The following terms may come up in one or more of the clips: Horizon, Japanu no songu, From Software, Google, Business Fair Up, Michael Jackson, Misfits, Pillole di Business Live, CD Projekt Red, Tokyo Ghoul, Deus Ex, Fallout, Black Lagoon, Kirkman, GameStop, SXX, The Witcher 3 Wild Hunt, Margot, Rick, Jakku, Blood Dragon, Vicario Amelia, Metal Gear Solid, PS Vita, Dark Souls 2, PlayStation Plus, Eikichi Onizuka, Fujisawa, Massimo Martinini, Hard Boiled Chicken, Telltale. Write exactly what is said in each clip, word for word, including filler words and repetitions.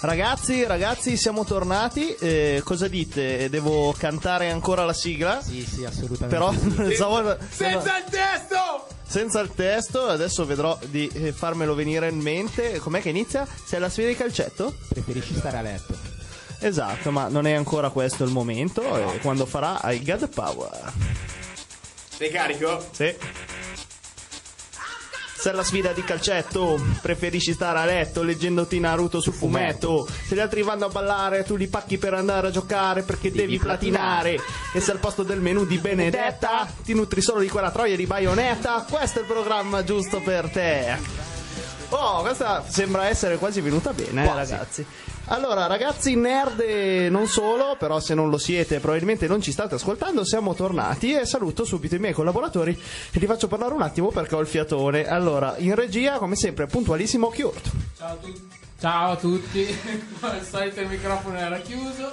Ragazzi, ragazzi, siamo tornati. Eh, cosa dite? Devo cantare ancora la sigla? Sì, sì, assolutamente. Però sì. Senza, senza il testo! Senza il testo, adesso vedrò di farmelo venire in mente. Com'è che inizia? Se è la sfida di calcetto? Preferisci stare a letto. Esatto, ma non è ancora questo il momento. No. E quando farà, I got the power. Sei carico? Sì. Se è la sfida di calcetto, preferisci stare a letto leggendoti Naruto sul fumetto. Se gli altri vanno a ballare, tu li pacchi per andare a giocare, perché devi, devi platinare. platinare. E se al posto del menù di Benedetta ti nutri solo di quella troia di Bayonetta, questo è il programma giusto per te. Oh, questa sembra essere quasi venuta bene, eh, ragazzi. Allora, ragazzi nerd e non solo, però se non lo siete probabilmente non ci state ascoltando, siamo tornati e saluto subito i miei collaboratori e li faccio parlare un attimo perché ho il fiatone. Allora, in regia, come sempre, puntualissimo Kurt. Ciao a tutti. Ciao a tutti. Come al solito il microfono era chiuso.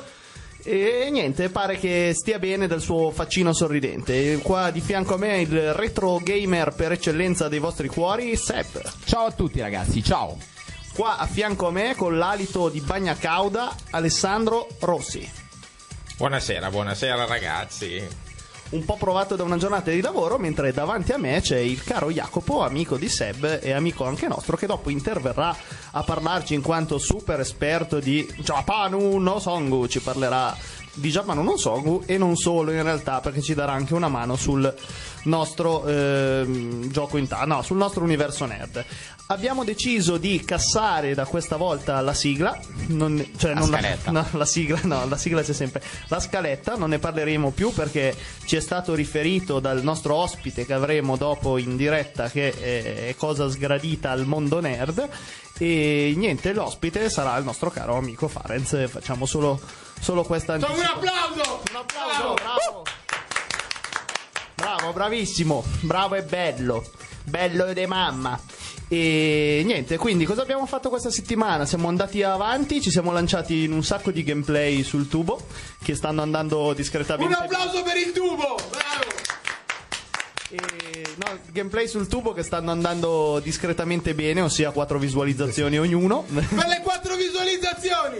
E niente, pare che stia bene del suo faccino sorridente. Qua di fianco a me il retro gamer per eccellenza dei vostri cuori, Seb. Ciao a tutti ragazzi, ciao. Qua a fianco a me, con l'alito di bagnacauda, Alessandro Rossi. Buonasera, buonasera ragazzi. Un po' provato da una giornata di lavoro, mentre davanti a me c'è il caro Jacopo, amico di Seb e amico anche nostro, che dopo interverrà a parlarci in quanto super esperto di Japanu no songu. Ci parlerà di Japanu no songu e non solo in realtà, perché ci darà anche una mano sul nostro eh, gioco in ta- no, sul nostro universo nerd. Abbiamo deciso di cassare da questa volta la sigla, non, cioè la non scaletta. La, no, la sigla, no, la sigla c'è sempre. La scaletta non ne parleremo più perché ci è stato riferito dal nostro ospite che avremo dopo in diretta che è cosa sgradita al mondo nerd. E niente, l'ospite sarà il nostro caro amico Farenz. Facciamo solo, solo questa anticipa. Un applauso! Un applauso, bravo! Bravo, uh! bravo bravissimo, bravo e bello. Bello ed è mamma. E niente, quindi cosa abbiamo fatto questa settimana? Siamo andati avanti, ci siamo lanciati in un sacco di gameplay sul tubo che stanno andando discretamente. Un applauso per il tubo, bravo! E, no, gameplay sul tubo che stanno andando discretamente bene, ossia quattro visualizzazioni ognuno. Per le quattro visualizzazioni!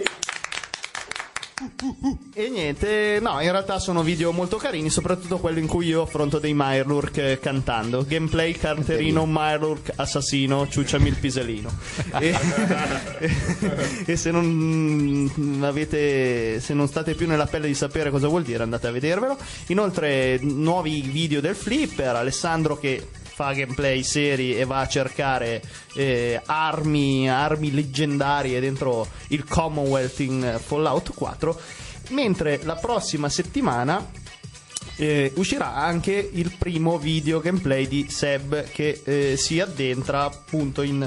E niente, no, in realtà sono video molto carini, soprattutto quello in cui io affronto dei Myrlurk cantando. Gameplay carterino Myrlurk assassino ciucciami il pisellino. e, e se non avete, se non state più nella pelle di sapere cosa vuol dire, andate a vedervelo. Inoltre nuovi video del Flipper, Alessandro che fa gameplay seri e va a cercare eh, armi armi leggendarie dentro il Commonwealth in Fallout quattro, mentre la prossima settimana eh, uscirà anche il primo video gameplay di Seb che eh, si addentra appunto in,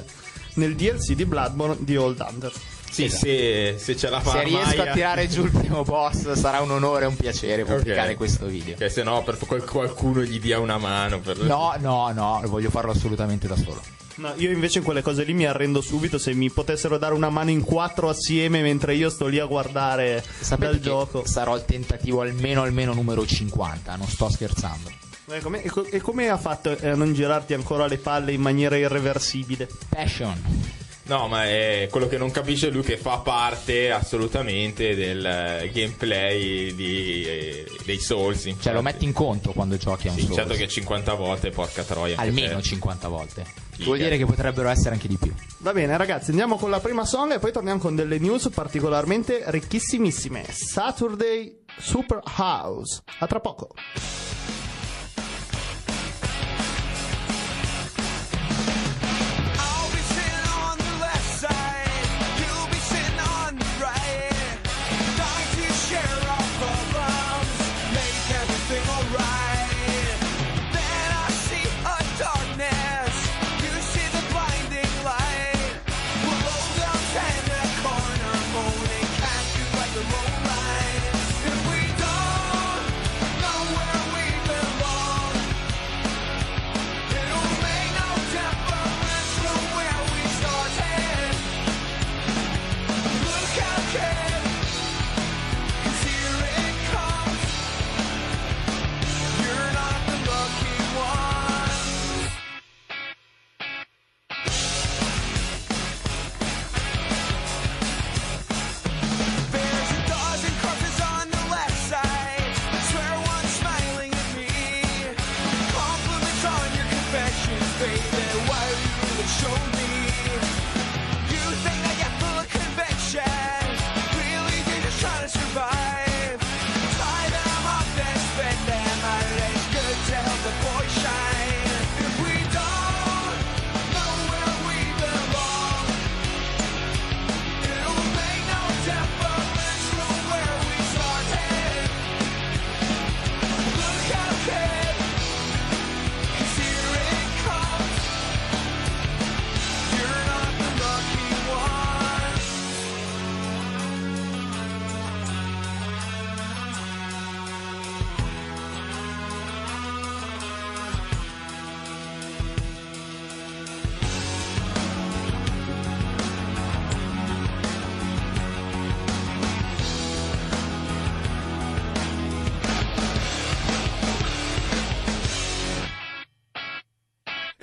nel D L C di Bloodborne di Old Hunters. Sì, esatto. se, se ce la fa se riesco Maya. a tirare giù il primo boss sarà un onore e un piacere pubblicare okay. questo video. Che se no per qualcuno gli dia una mano per... No, no, no, voglio farlo assolutamente da solo. No, io invece in quelle cose lì mi arrendo subito. Se mi potessero dare una mano in quattro assieme mentre io sto lì a guardare. Sapete dal gioco sarò il tentativo almeno almeno numero cinquanta, non sto scherzando. E come, e come ha fatto a non girarti ancora le palle in maniera irreversibile? Passion. No, ma è quello che non capisce lui, che fa parte assolutamente del gameplay di, eh, dei Souls. Infatti. Cioè lo metti in conto quando giochi a un sì, Souls. Certo che cinquanta volte, porca troia. Almeno cinquanta volte. Chica. Vuol dire che potrebbero essere anche di più. Va bene ragazzi, andiamo con la prima song e poi torniamo con delle news particolarmente ricchissimissime. Saturday Super House. A tra poco. Where we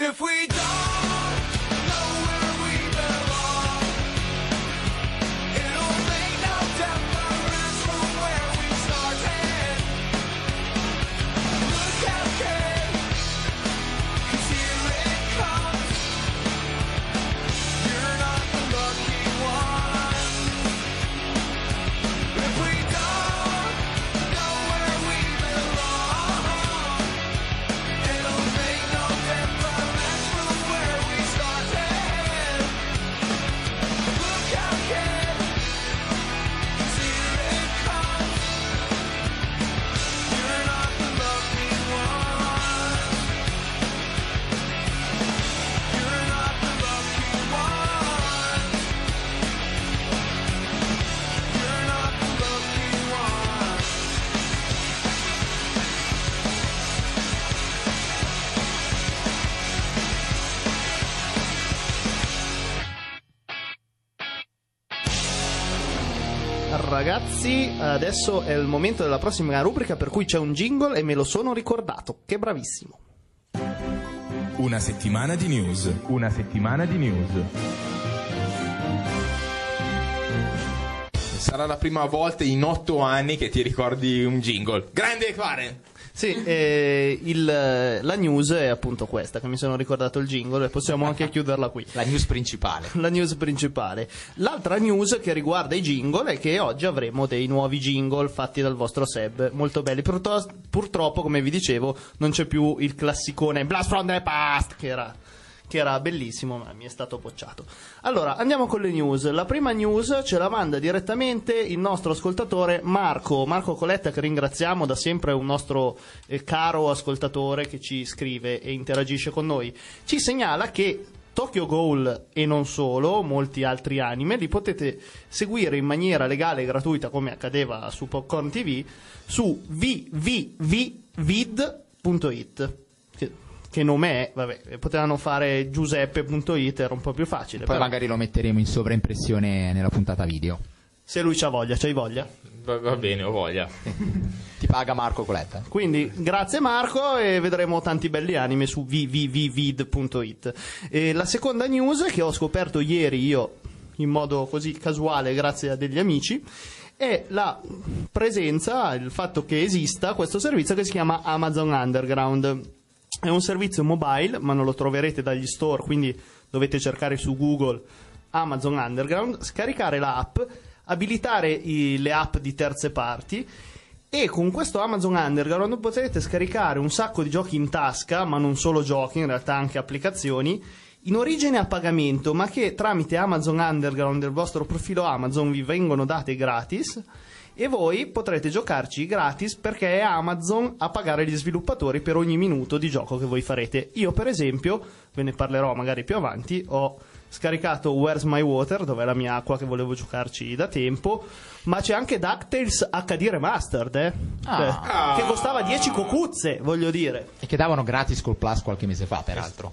If we don't know where we belong, it'll make no difference from where we started. Look out, kid, 'cause here it comes. You're not the lucky one. If we don't know where we belong, it'll make no difference from where we started. Look out, kid, 'cause here it comes. You're not the lucky one. You're not the lucky one. You're not the lucky one. Ragazzi, adesso è il momento della prossima rubrica per cui c'è un jingle e me lo sono ricordato. Che bravissimo. Una settimana di news, una settimana di news. Sarà la prima volta in otto anni che ti ricordi un jingle. Grande Faren! Sì, eh, il, la news è appunto questa, che mi sono ricordato il jingle e possiamo anche chiuderla qui. La news principale. La news principale. L'altra news che riguarda i jingle è che oggi avremo dei nuovi jingle fatti dal vostro Seb, molto belli. Purtro- purtroppo, come vi dicevo, non c'è più il classicone Blast from the Past, che era... che era bellissimo, ma mi è stato bocciato. Allora, andiamo con le news. La prima news ce la manda direttamente il nostro ascoltatore Marco, Marco Coletta, che ringraziamo, da sempre un nostro eh, caro ascoltatore che ci scrive e interagisce con noi. Ci segnala che Tokyo Ghoul e non solo, molti altri anime, li potete seguire in maniera legale e gratuita, come accadeva su Popcorn tivù, su v v v vid punto it. Che nome è? Vabbè, potevano fare giuseppe punto it, era un po' più facile. Poi però magari lo metteremo in sovraimpressione nella puntata video. Se lui c'ha voglia, c'hai voglia? Va, va bene, ho voglia. Ti paga Marco Coletta. Quindi, grazie Marco, e vedremo tanti belli anime su v v v vid punto it. E la seconda news che ho scoperto ieri io, in modo così casuale, grazie a degli amici, è la presenza, il fatto che esista questo servizio che si chiama Amazon Underground. È un servizio mobile, ma non lo troverete dagli store, quindi dovete cercare su Google Amazon Underground, scaricare l'app, abilitare i, le app di terze parti, e con questo Amazon Underground potrete scaricare un sacco di giochi in tasca, ma non solo giochi, in realtà anche applicazioni, in origine a pagamento, ma che tramite Amazon Underground del vostro profilo Amazon vi vengono date gratis. E voi potrete giocarci gratis perché è Amazon a pagare gli sviluppatori per ogni minuto di gioco che voi farete. Io per esempio, ve ne parlerò magari più avanti, ho scaricato Where's My Water, dov'è la mia acqua, che volevo giocarci da tempo, ma c'è anche DuckTales acca di Remastered, eh? Ah. Cioè, che costava dieci cocuzze, voglio dire. E che davano gratis col Plus qualche mese fa, peraltro.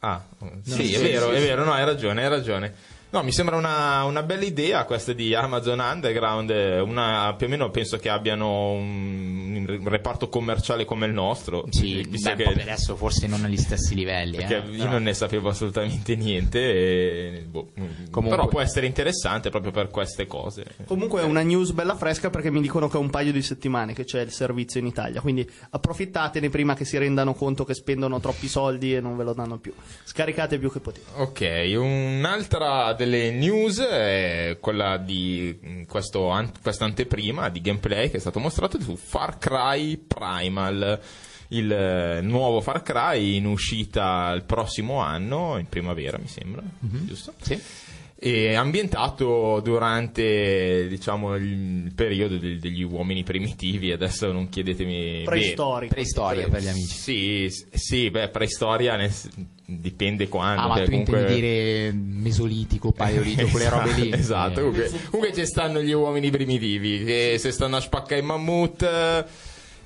Ah, sì, sì, è vero, sì, è vero, no, hai ragione, hai ragione. No, mi sembra una, una bella idea questa di Amazon Underground, una, più o meno penso che abbiano un, un reparto commerciale come il nostro. Sì, beh, che... adesso forse non agli stessi livelli. Perché eh, io però... non ne sapevo assolutamente niente, e... boh. Comunque... però può essere interessante proprio per queste cose. Comunque è una news bella fresca, perché mi dicono che è un paio di settimane che c'è il servizio in Italia, quindi approfittatene prima che si rendano conto che spendono troppi soldi e non ve lo danno più. Scaricate più che potete. Ok, un'altra... delle news è quella di questo an- questa anteprima di gameplay che è stato mostrato su Far Cry Primal, il nuovo Far Cry in uscita il prossimo anno, in primavera mi sembra, mm-hmm. giusto? Sì. E ambientato durante, diciamo, il periodo de- degli uomini primitivi, adesso non chiedetemi... Preistoria. Preistoria per gli amici. Sì, sì, beh, preistoria nel... dipende quando. Ah, ma tu comunque... intendi dire mesolitico, paleolitico, esatto, quelle robe lì. Esatto, eh. comunque, comunque ci stanno gli uomini primitivi, che se stanno a spaccare i mammut...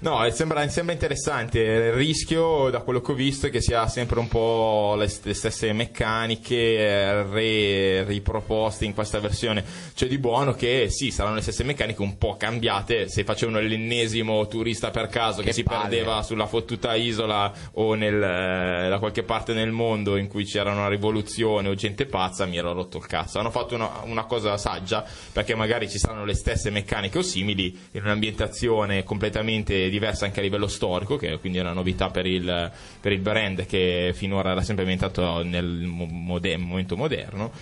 No, sembra, sembra interessante. Il rischio, da quello che ho visto, è che sia sempre un po' le stesse meccaniche re, riproposte in questa versione. Cioè, di buono che sì, saranno le stesse meccaniche un po' cambiate. Se facevano l'ennesimo turista per caso che, che si palle. perdeva sulla fottuta isola o nel, eh, da qualche parte nel mondo in cui c'era una rivoluzione o gente pazza, mi ero rotto il cazzo. Hanno fatto una, una cosa saggia, perché magari ci saranno le stesse meccaniche o simili in un'ambientazione completamente diversa anche a livello storico, che quindi è una novità per il, per il brand, che finora era sempre ambientato nel moder- momento moderno,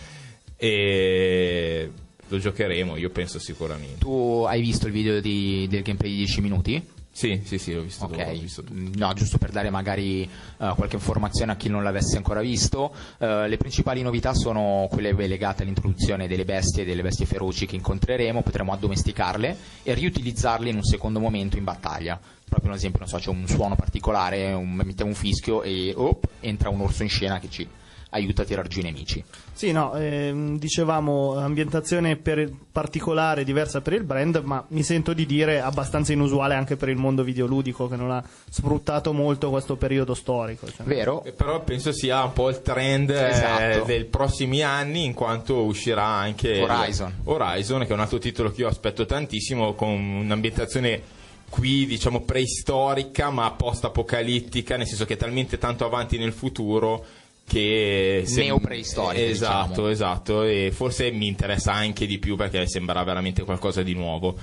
e lo giocheremo, io penso, sicuramente. Tu hai visto il video di, del gameplay di dieci minuti? Sì, sì, sì, l'ho visto, okay. tutto, l'ho visto tutto. No, giusto per dare magari uh, qualche informazione a chi non l'avesse ancora visto. Uh, le principali novità sono quelle legate all'introduzione delle bestie, delle bestie feroci che incontreremo. Potremo addomesticarle e riutilizzarle in un secondo momento in battaglia. Proprio un esempio, non so, c'è un suono particolare, un, mettiamo un fischio e oh, entra un orso in scena che ci aiuta a tirar giù i nemici. Sì, no, ehm, dicevamo ambientazione per particolare, diversa per il brand, ma mi sento di dire abbastanza inusuale anche per il mondo videoludico, che non ha sfruttato molto questo periodo storico, cioè. Vero? Eh, però penso sia un po' il trend, esatto, eh, dei prossimi anni, in quanto uscirà anche Horizon. Horizon, che è un altro titolo che io aspetto tantissimo, con un'ambientazione qui diciamo preistorica ma post-apocalittica, nel senso che è talmente tanto avanti nel futuro che sem- neopreistorica, esatto, diciamo. Esatto, e forse mi interessa anche di più perché sembra veramente qualcosa di nuovo.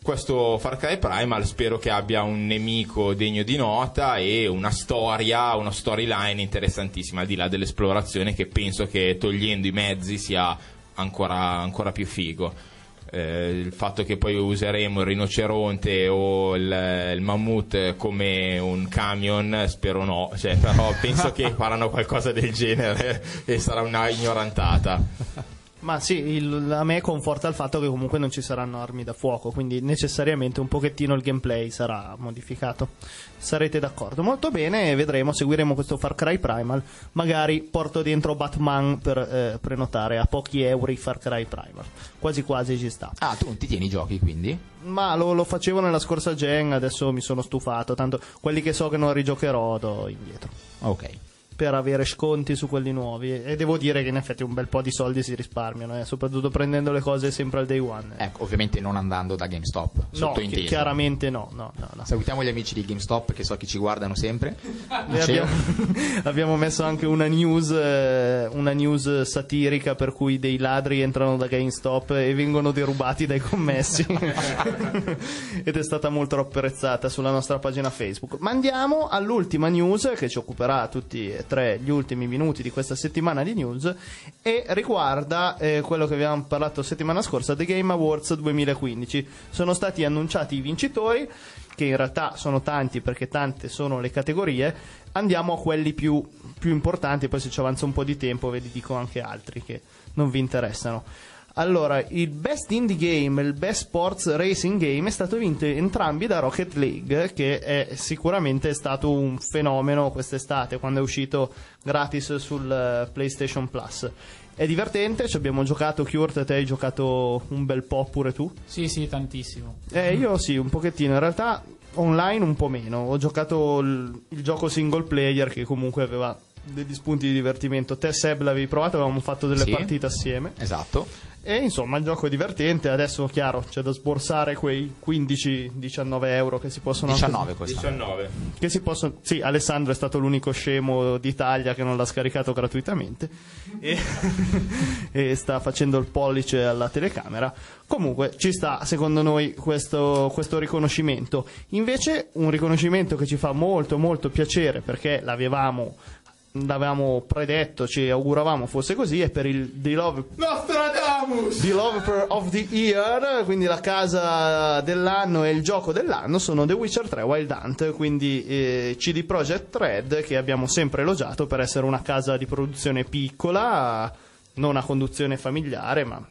Questo Far Cry Primal spero che abbia un nemico degno di nota e una storia, una storyline interessantissima, al di là dell'esplorazione, che penso che togliendo i mezzi sia ancora, ancora più figo. Eh, il fatto che poi useremo il rinoceronte o il, il mammut come un camion, spero no, cioè, però penso che faranno qualcosa del genere e sarà una ignorantata. Ma sì, il, a me conforta il fatto che comunque non ci saranno armi da fuoco, quindi necessariamente un pochettino il gameplay sarà modificato. Sarete d'accordo? Molto bene, vedremo, seguiremo questo Far Cry Primal. Magari porto dentro Batman per eh, prenotare a pochi euro i Far Cry Primal. Quasi quasi ci sta. Ah, tu non ti tieni i giochi, quindi? Ma lo, lo facevo nella scorsa gen, adesso mi sono stufato, tanto quelli che so che non rigiocherò do indietro. Ok. Per avere sconti su quelli nuovi, e devo dire che in effetti un bel po' di soldi si risparmiano, eh? Soprattutto prendendo le cose sempre al day one. Eh. Ecco, ovviamente non andando da GameStop, sotto no, chi- chiaramente no, no, no, no. Salutiamo gli amici di GameStop che so che ci guardano sempre. Abbiamo, abbiamo messo anche una news, una news satirica per cui dei ladri entrano da GameStop e vengono derubati dai commessi. Ed è stata molto apprezzata sulla nostra pagina Facebook. Ma andiamo all'ultima news che ci occuperà tutti tre gli ultimi minuti di questa settimana di news, e riguarda eh, quello che abbiamo parlato settimana scorsa, The Game Awards duemilaquindici. Sono stati annunciati i vincitori, che in realtà sono tanti perché tante sono le categorie. Andiamo a quelli più, più importanti, poi se ci avanza un po' di tempo ve li dico anche altri che non vi interessano. Allora, il Best Indie Game e il Best Sports Racing Game è stato vinto entrambi da Rocket League, che è sicuramente stato un fenomeno quest'estate quando è uscito gratis sul PlayStation Plus. È divertente, ci abbiamo giocato, Kurt, te hai giocato un bel po' pure tu? Sì, sì, tantissimo. Eh, io sì, un pochettino, in realtà online un po' meno, ho giocato il, il gioco single player che comunque aveva degli spunti di divertimento. Te, Seb, l'avevi provato, avevamo fatto delle sì, partite assieme. Esatto. E insomma il gioco è divertente. Adesso chiaro c'è da sborsare quei quindici diciannove euro che si possono diciannove anche... diciannove che si possono, sì. Alessandro è stato l'unico scemo d'Italia che non l'ha scaricato gratuitamente e... e sta facendo il pollice alla telecamera. Comunque ci sta secondo noi questo, questo riconoscimento. Invece un riconoscimento che ci fa molto molto piacere, perché l'avevamo l'avevamo predetto, ci auguravamo fosse così, è per il Developer Nostradamus Developer of the Year, quindi la casa dell'anno e il gioco dell'anno sono The Witcher tre Wild Hunt, quindi eh, C D Projekt Red, che abbiamo sempre elogiato per essere una casa di produzione piccola, non a conduzione familiare, ma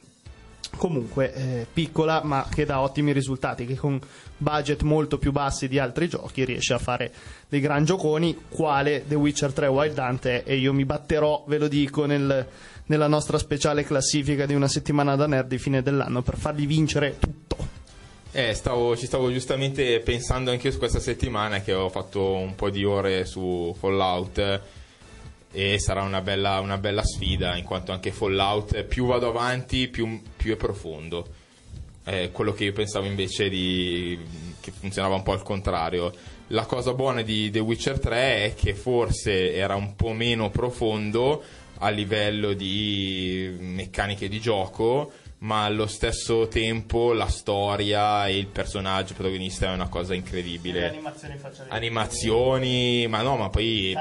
comunque eh, piccola ma che dà ottimi risultati, che con budget molto più bassi di altri giochi riesce a fare dei gran gioconi, quale The Witcher tre Wild Hunt è, e io mi batterò, ve lo dico, nel, nella nostra speciale classifica di una settimana da nerd di fine dell'anno per fargli vincere tutto. Eh, stavo, ci stavo giustamente pensando anche io su questa settimana, che ho fatto un po' di ore su Fallout, e sarà una bella, una bella sfida, in quanto anche Fallout più vado avanti più, più è profondo. Eh, quello che io pensavo invece di che funzionava un po' al contrario. La cosa buona di The Witcher tre è che forse era un po' meno profondo a livello di meccaniche di gioco, ma allo stesso tempo la storia e il personaggio protagonista è una cosa incredibile. Le animazioni facciali, animazioni, ma no, ma poi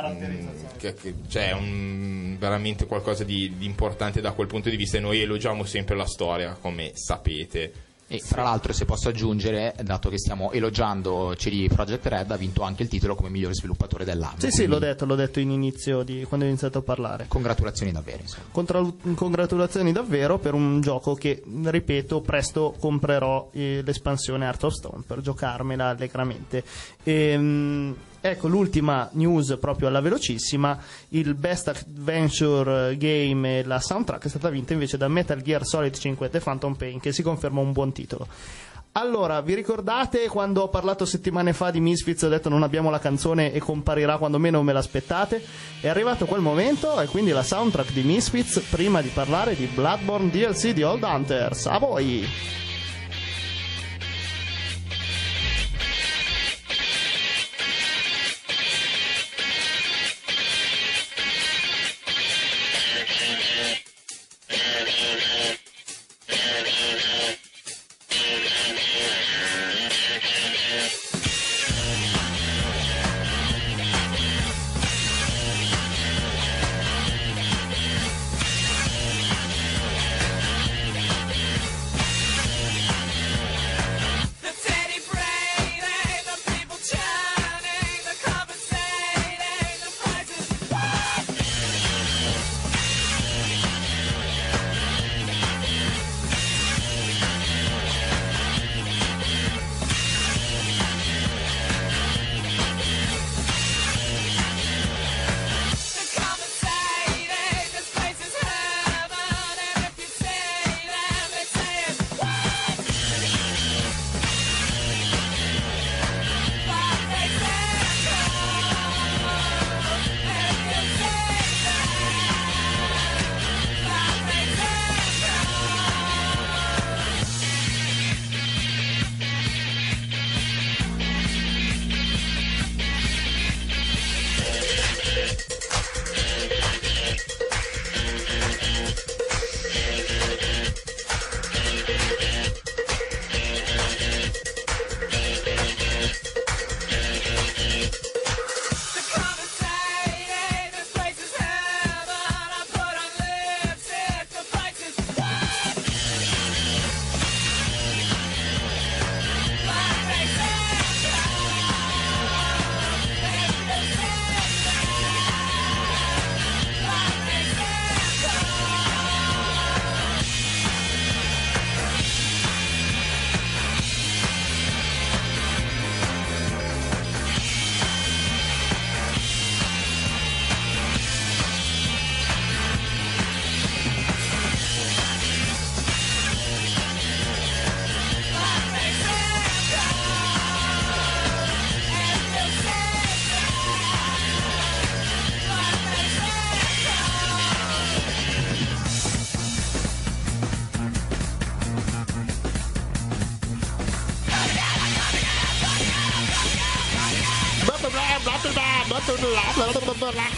c'è cioè, un, veramente qualcosa di, di importante da quel punto di vista, e noi elogiamo sempre la storia, come sapete. E tra l'altro, se posso aggiungere, dato che stiamo elogiando C D Projekt Red, ha vinto anche il titolo come miglior sviluppatore dell'anno. Sì, sì, l'ho detto, l'ho detto in inizio di, quando ho iniziato a parlare. Congratulazioni davvero. Contra- congratulazioni davvero per un gioco che, ripeto, presto comprerò eh, l'espansione Heart of Stone per giocarmela allegramente. Ehm... Ecco l'ultima news proprio alla velocissima: il Best Adventure Game e la soundtrack è stata vinta invece da Metal Gear Solid cinque The Phantom Pain, che si conferma un buon titolo. Allora, vi ricordate quando ho parlato settimane fa di Misfits, ho detto non abbiamo la canzone e comparirà quando meno me l'aspettate? È arrivato quel momento, e quindi la soundtrack di Misfits prima di parlare di Bloodborne D L C di Old Hunters. A voi!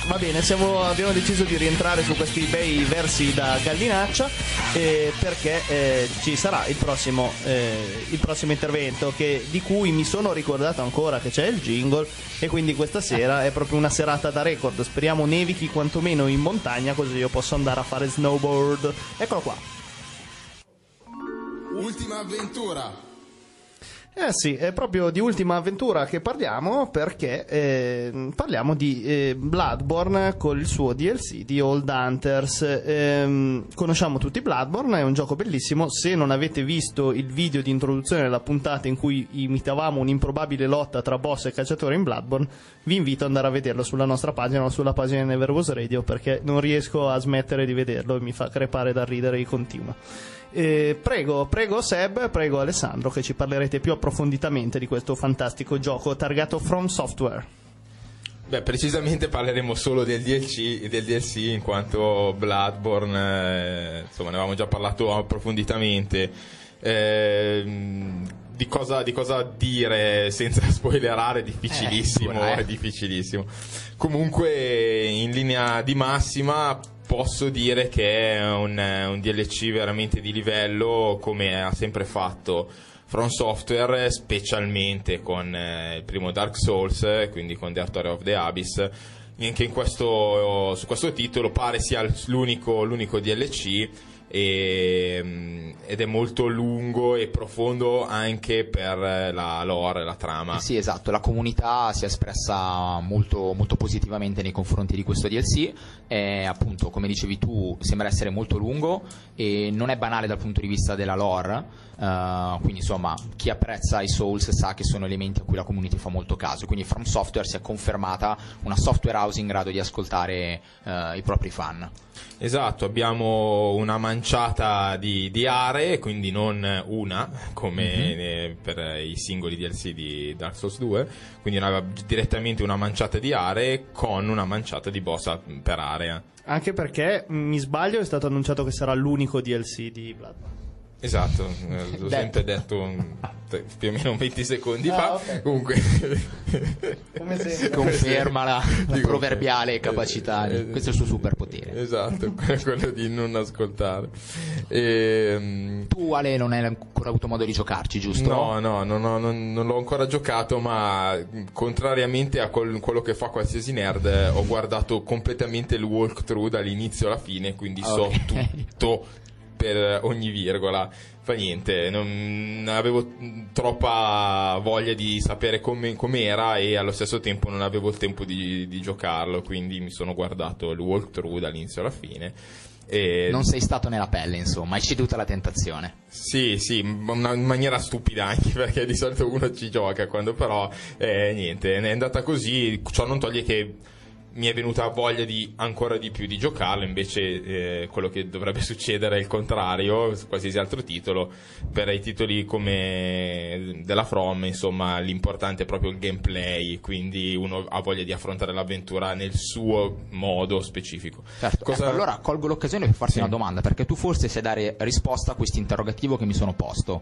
Va bene, siamo, abbiamo deciso di rientrare su questi bei versi da gallinaccia, eh, perché eh, ci sarà il prossimo, eh, il prossimo intervento, che, di cui mi sono ricordato ancora che c'è il jingle, e quindi questa sera è proprio una serata da record. Speriamo nevichi quantomeno in montagna, così io posso andare a fare snowboard. Eccolo qua. Ultima avventura. Eh sì, è proprio di ultima avventura che parliamo, perché eh, parliamo di eh, Bloodborne col suo D L C di Old Hunters. Eh, conosciamo tutti Bloodborne, è un gioco bellissimo. Se non avete visto il video di introduzione della puntata in cui imitavamo un'improbabile lotta tra boss e cacciatore in Bloodborne, vi invito ad andare a vederlo sulla nostra pagina o sulla pagina Never Was Radio, perché non riesco a smettere di vederlo e mi fa crepare da ridere di continuo. Eh, prego, prego Seb, prego Alessandro, che ci parlerete più approfonditamente di questo fantastico gioco targato From Software. Beh, precisamente parleremo solo del D L C, del D L C in quanto Bloodborne, eh, insomma, ne avevamo già parlato approfonditamente. Eh, di, cosa, di cosa dire senza spoilerare è difficilissimo, eh, è difficilissimo. Comunque, in linea di massima, posso dire che è un, un D L C veramente di livello, come ha sempre fatto From Software, specialmente con eh, il primo Dark Souls, quindi con The Artway of the Abyss. Anche in questo, su questo titolo pare sia l'unico, l'unico D L C, e, ed è molto lungo e profondo anche per la lore, la trama. Sì, esatto, la comunità si è espressa molto, molto positivamente nei confronti di questo D L C. È, appunto, come dicevi tu, sembra essere molto lungo e non è banale dal punto di vista della lore. Uh, quindi insomma, chi apprezza i Souls sa che sono elementi a cui la community fa molto caso, quindi From Software si è confermata una software house in grado di ascoltare uh, i propri fan. Esatto, abbiamo una manciata di, di aree, quindi non una come mm-hmm. per i singoli D L C di Dark Souls due, quindi una, direttamente una manciata di aree con una manciata di boss per area. Anche perché, mi sbaglio, è stato annunciato che sarà l'unico D L C di Bloodborne. Esatto, l'ho sempre detto più o meno venti secondi ah, fa, okay. Comunque come conferma la, la Dico, proverbiale capacità, eh, eh, questo è il suo superpotere. Esatto, quello di non ascoltare. E, tu Ale non hai ancora avuto modo di giocarci, giusto? No, no, no, no non, non l'ho ancora giocato, ma contrariamente a quel, quello che fa qualsiasi nerd, ho guardato completamente il walkthrough dall'inizio alla fine, quindi okay. so tutto per ogni virgola. Fa niente, non avevo troppa voglia di sapere come com'era e allo stesso tempo non avevo il tempo di, di giocarlo, quindi mi sono guardato il walkthrough dall'inizio alla fine. E non sei stato nella pelle, insomma, hai ceduto alla tentazione. Sì, sì, una, in maniera stupida, anche perché di solito uno ci gioca, quando però eh, niente, è andata così. Ciò non toglie che mi è venuta voglia di ancora di più di giocarlo, invece eh, quello che dovrebbe succedere è il contrario su qualsiasi altro titolo. Per i titoli come della From, insomma, l'importante è proprio il gameplay, quindi uno ha voglia di affrontare l'avventura nel suo modo specifico. Certo. Cosa... Ecco, allora colgo l'occasione per farti sì. una domanda, perché tu forse sai dare risposta a questo interrogativo che mi sono posto.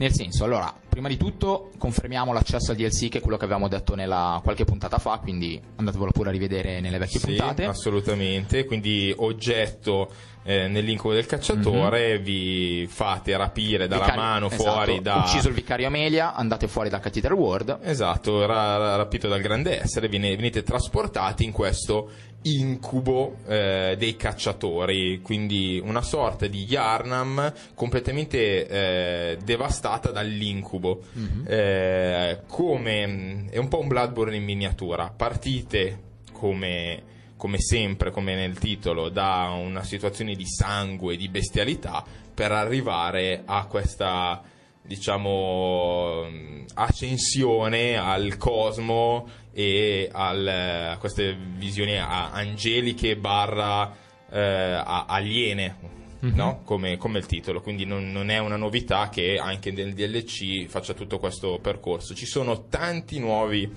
Nel senso, allora, prima di tutto confermiamo l'accesso al D L C, che è quello che avevamo detto nella qualche puntata fa, quindi andatevelo pure a rivedere nelle vecchie sì, puntate. Assolutamente, quindi oggetto eh, nell'incubo del cacciatore, mm-hmm. vi fate rapire dalla Vicario, mano fuori esatto, da... ucciso il vicario Amelia, andate fuori da Cathedral Ward. Esatto, ra- rapito dal grande essere, venite trasportati in questo incubo eh, dei cacciatori, quindi una sorta di Yharnam completamente eh, devastata dall'incubo. Mm-hmm. Eh, come è un po' un Bloodborne in miniatura. Partite come, come sempre, come nel titolo, da una situazione di sangue, di bestialità, per arrivare a questa, diciamo, ascensione al cosmo e al, a queste visioni a angeliche barra eh, a aliene, mm-hmm. no? come, come il titolo, quindi non, non è una novità che anche nel D L C faccia tutto questo percorso. Ci sono tanti nuovi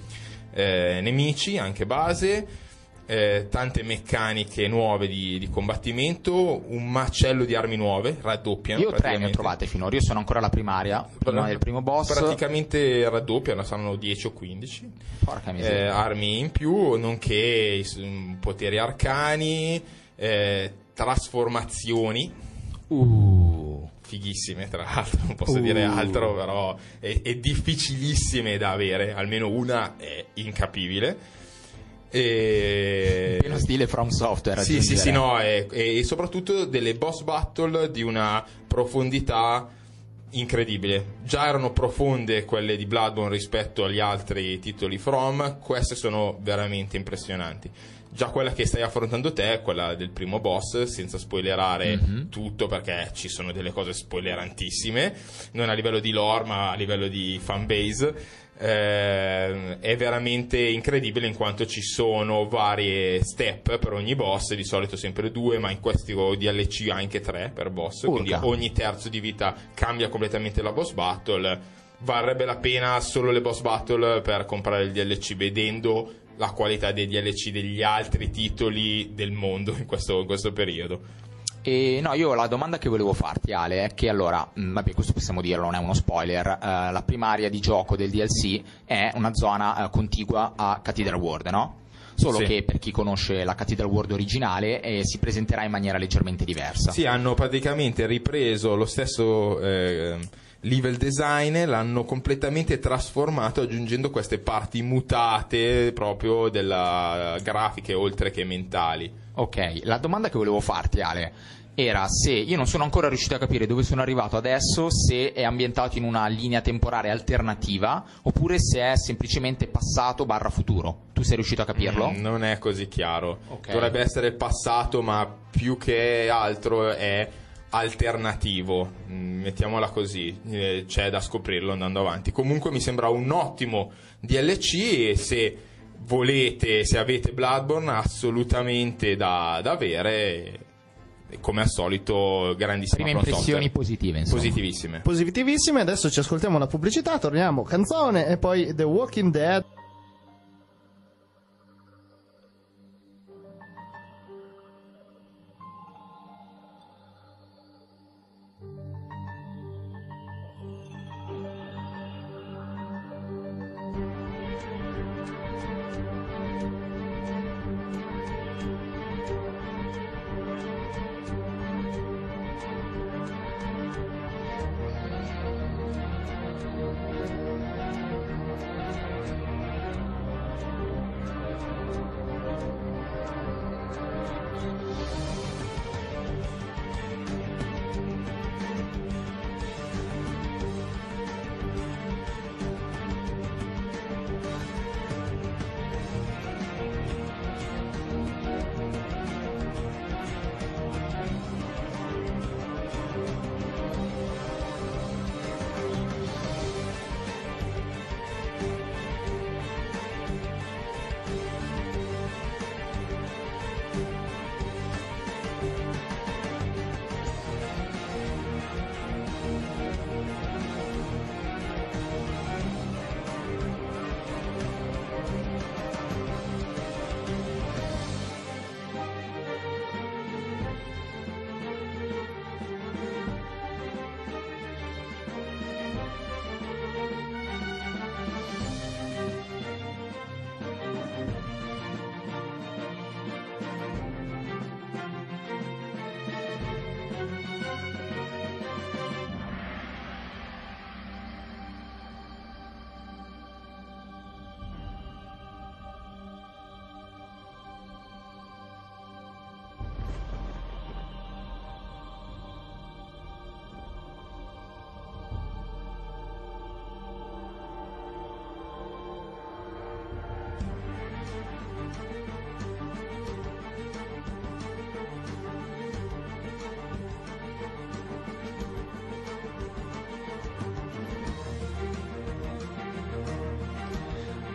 eh, nemici, anche base, eh, tante meccaniche nuove di, di combattimento, un macello di armi nuove, raddoppiano. Io tre ne ho trovate finora, io sono ancora alla primaria, prima del primo boss. Praticamente raddoppiano, saranno dieci o quindici Porca miseria. Eh, armi in più, nonché poteri arcani, eh, trasformazioni. Uh. Fighissime, tra l'altro, non posso uh. dire altro, però è, è difficilissime da avere, almeno una è incapibile. E... uno stile From Software, sì sì sì no e, e soprattutto delle boss battle di una profondità incredibile. Già erano profonde quelle di Bloodborne rispetto agli altri titoli From, queste sono veramente impressionanti. Già quella che stai affrontando te, quella del primo boss, senza spoilerare mm-hmm. tutto, perché ci sono delle cose spoilerantissime, non a livello di lore ma a livello di fanbase. eh, è veramente incredibile, in quanto ci sono varie step per ogni boss, di solito sempre due, ma in questi D L C anche tre per boss. Urca. Quindi ogni terzo di vita cambia completamente la boss battle. Varrebbe la pena solo le boss battle per comprare il D L C, vedendo la qualità dei D L C degli altri titoli del mondo in questo, in questo periodo. E no, io la domanda che volevo farti, Ale, è che allora, mh, vabbè, questo possiamo dirlo, non è uno spoiler, eh, la primaria di gioco del D L C è una zona eh, contigua a Cathedral Ward, no? Solo sì. Che per chi conosce la Cathedral Ward originale eh, si presenterà in maniera leggermente diversa. Sì, hanno praticamente ripreso lo stesso eh, level design, l'hanno completamente trasformato aggiungendo queste parti mutate proprio della grafiche oltre che mentali. Ok, la domanda che volevo farti, Ale, era se io non sono ancora riuscito a capire dove sono arrivato adesso, se è ambientato in una linea temporale alternativa oppure se è semplicemente passato barra futuro. Tu sei riuscito a capirlo? Mm, non è così chiaro. Okay. Dovrebbe essere passato, ma più che altro è alternativo, mettiamola così. C'è da scoprirlo andando avanti. Comunque mi sembra un ottimo D L C, e se volete, se avete Bloodborne, assolutamente da, da avere. Come al solito, grandissime prime impressioni positive, insomma. Positivissime. Positivissime. Adesso ci ascoltiamo la pubblicità, torniamo, canzone e poi The Walking Dead.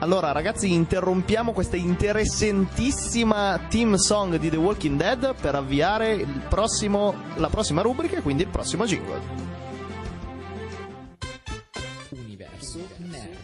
Allora ragazzi, interrompiamo questa interessantissima team song di The Walking Dead per avviare il prossimo, la prossima rubrica e quindi il prossimo jingle. Universo Nerd.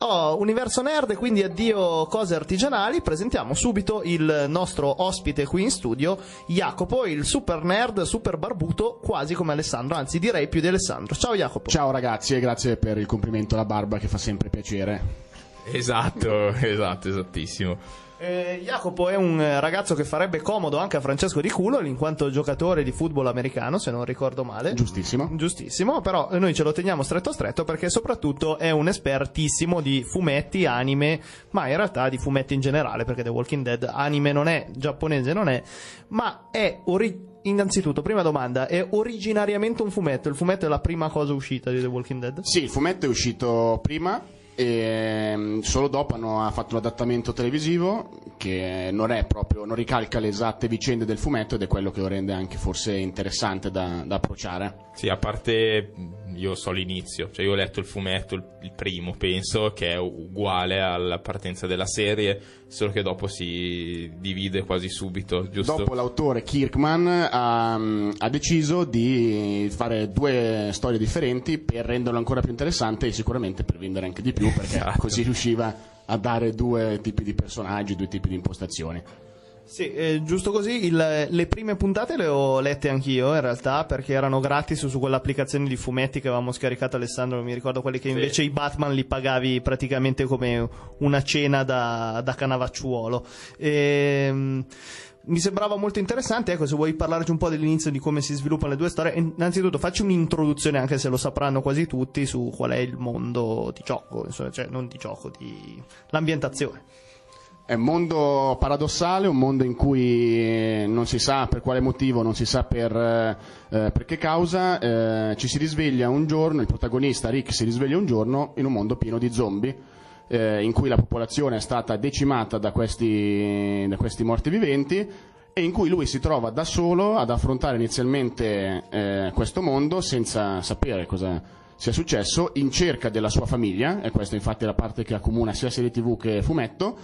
Oh, Universo Nerd, quindi addio cose artigianali. Presentiamo subito il nostro ospite qui in studio, Jacopo, il super nerd, super barbuto, quasi come Alessandro, anzi direi più di Alessandro. Ciao Jacopo. Ciao ragazzi e grazie per il complimento alla barba che fa sempre piacere. Esatto, esatto, esattissimo. Eh, Jacopo è un ragazzo che farebbe comodo anche a Francesco Di Culo in quanto giocatore di football americano, se non ricordo male. Giustissimo. Giustissimo, però noi ce lo teniamo stretto stretto perché soprattutto è un espertissimo di fumetti, anime, ma in realtà di fumetti in generale, perché The Walking Dead anime non è, giapponese non è, ma è originale. Innanzitutto, prima domanda, è originariamente un fumetto? Il fumetto è la prima cosa uscita di The Walking Dead? Sì, il fumetto è uscito prima e solo dopo hanno fatto l'adattamento televisivo, perché non è proprio, non ricalca le esatte vicende del fumetto, ed è quello che lo rende anche forse interessante da, da approcciare. Sì, a parte io so l'inizio, cioè io ho letto il fumetto, il primo penso, che è uguale alla partenza della serie, solo che dopo si divide quasi subito, giusto? Dopo l'autore Kirkman ha, ha deciso di fare due storie differenti per renderlo ancora più interessante e sicuramente per vendere anche di più, perché esatto, così riusciva a dare due tipi di personaggi, due tipi di impostazioni. Sì, eh, giusto così. Il, le prime puntate le ho lette anch'io in realtà, perché erano gratis su quell'applicazione di fumetti che avevamo scaricato, Alessandro, non mi ricordo quelli che sì, invece i Batman li pagavi praticamente come una cena da, da canavacciuolo. Ehm... Mi sembrava molto interessante, ecco, se vuoi parlarci un po' dell'inizio, di come si sviluppano le due storie. Innanzitutto facci un'introduzione, anche se lo sapranno quasi tutti, su qual è il mondo di gioco, cioè non di gioco, di l'ambientazione. È un mondo paradossale, un mondo in cui non si sa per quale motivo, non si sa per, eh, per che causa, eh, ci si risveglia un giorno, il protagonista Rick si risveglia un giorno in un mondo pieno di zombie, Eh, in cui la popolazione è stata decimata da questi, da questi morti viventi, e in cui lui si trova da solo ad affrontare inizialmente eh, questo mondo senza sapere cosa sia successo, in cerca della sua famiglia, e questa infatti è la parte che accomuna sia serie tv che fumetto,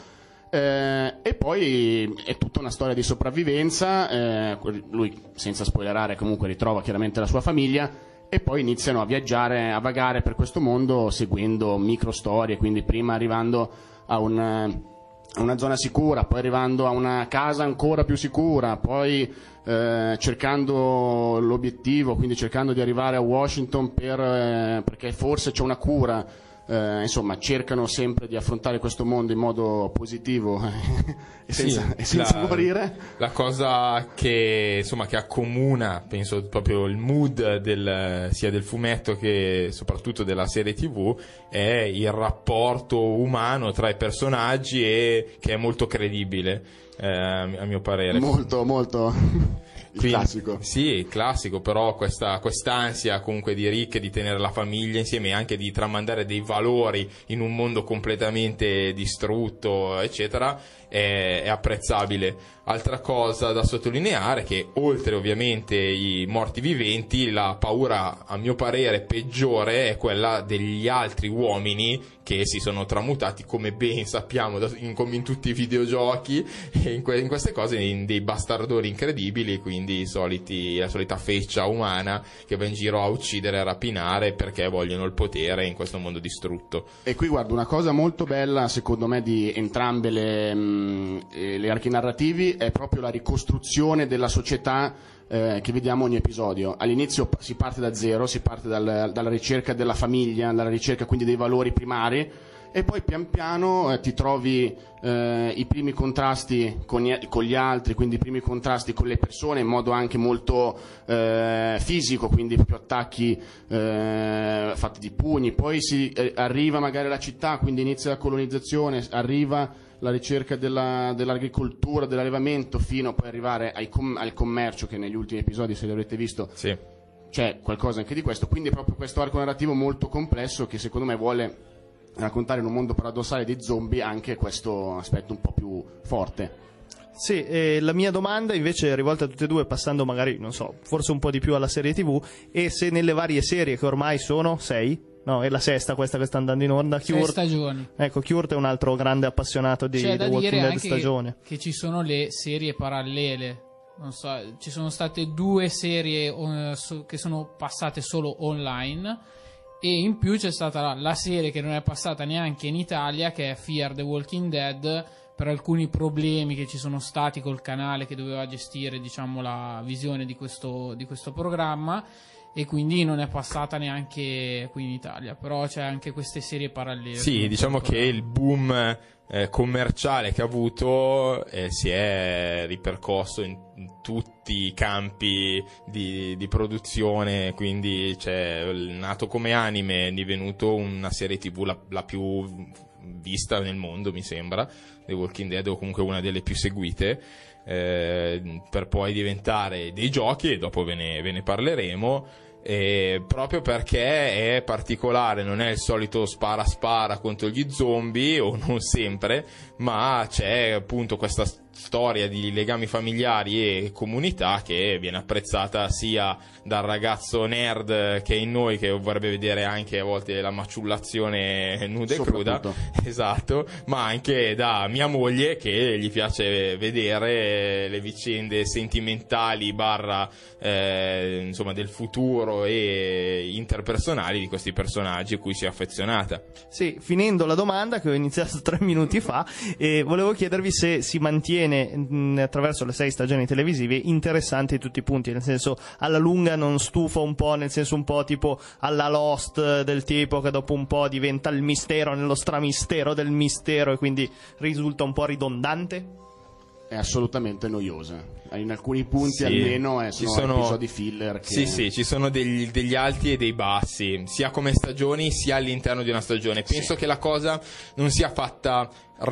eh, e poi è tutta una storia di sopravvivenza, eh, lui, senza spoilerare, comunque ritrova chiaramente la sua famiglia, e poi iniziano a viaggiare, a vagare per questo mondo seguendo micro storie, quindi prima arrivando a, un, a una zona sicura, poi arrivando a una casa ancora più sicura, poi eh, cercando l'obiettivo, quindi cercando di arrivare a Washington per, eh, perché forse c'è una cura, eh, insomma cercano sempre di affrontare questo mondo in modo positivo e senza, sì, e senza la, morire. La cosa che insomma che accomuna, penso, proprio il mood del, sia del fumetto che soprattutto della serie tv, è il rapporto umano tra i personaggi, e che è molto credibile, eh, a mio parere, molto molto. Il Quindi, classico. Sì, classico, però questa quest'ansia comunque di Rick di tenere la famiglia insieme, e anche di tramandare dei valori in un mondo completamente distrutto, eccetera, è, è apprezzabile. Altra cosa da sottolineare è che, oltre ovviamente i morti viventi, la paura, a mio parere, peggiore è quella degli altri uomini che si sono tramutati, come ben sappiamo, in, come in tutti i videogiochi e in, que, in queste cose, in dei bastardori incredibili, quindi i soliti, la solita feccia umana che va in giro a uccidere, a rapinare, perché vogliono il potere in questo mondo distrutto. E qui guardo una cosa molto bella, secondo me, di entrambe le, mh, le archi narrativi, è proprio la ricostruzione della società eh, che vediamo ogni episodio. All'inizio si parte da zero, si parte dal, dalla ricerca della famiglia, dalla ricerca quindi dei valori primari, e poi pian piano eh, ti trovi eh, i primi contrasti con, i, con gli altri, quindi i primi contrasti con le persone, in modo anche molto eh, fisico, quindi più attacchi eh, fatti di pugni. Poi si eh, arriva magari alla città, quindi inizia la colonizzazione, arriva la ricerca della, dell'agricoltura, dell'allevamento, fino poi arrivare ai com- al commercio, che negli ultimi episodi, se li avrete visto, sì, c'è qualcosa anche di questo. Quindi è proprio questo arco narrativo molto complesso, che secondo me vuole raccontare, in un mondo paradossale di zombie, anche questo aspetto un po' più forte. Sì, eh, la mia domanda invece è rivolta a tutte e due, passando magari, non so, forse un po' di più alla serie tv, e se nelle varie serie, che ormai sono sei, no, è la sesta questa che sta andando in onda, sei stagioni. Ecco, Kurt è un altro grande appassionato di The Walking Dead stagione. Che, che ci sono le serie parallele, non so, ci sono state due serie on, so, che sono passate solo online, e in più c'è stata la, la serie che non è passata neanche in Italia, che è Fear The Walking Dead, per alcuni problemi che ci sono stati col canale che doveva gestire, diciamo, la visione di questo, di questo programma, e quindi non è passata neanche qui in Italia. Però c'è anche queste serie parallele. Sì, diciamo che il boom eh, commerciale che ha avuto eh, si è ripercosso in, in tutti i campi di, di produzione, quindi c'è, nato come anime, è divenuto una serie tv la, la più vista nel mondo, mi sembra, The Walking Dead, o comunque una delle più seguite, eh, per poi diventare dei giochi, e dopo ve ne, ve ne parleremo. eh, proprio perché è particolare, non è il solito spara spara contro gli zombie, o non sempre, ma c'è appunto questa storia di legami familiari e comunità che viene apprezzata sia dal ragazzo nerd che è in noi, che vorrebbe vedere anche a volte la maciullazione nuda e cruda, esatto, ma anche da mia moglie, che gli piace vedere le vicende sentimentali barra eh, insomma del futuro e interpersonali di questi personaggi a cui si è affezionata. Sì, finendo la domanda che ho iniziato tre minuti fa, eh, volevo chiedervi se si mantiene attraverso le sei stagioni televisive interessanti tutti i punti, nel senso alla lunga non stufa un po', nel senso un po' tipo alla Lost, del tipo che dopo un po' diventa il mistero nello stramistero del mistero e quindi risulta un po' ridondante? È assolutamente noiosa in alcuni punti, sì, almeno eh, sono, sono episodi filler che... sì sì ci sono degli, degli alti e dei bassi sia come stagioni sia all'interno di una stagione. Penso sì. che la cosa non sia fatta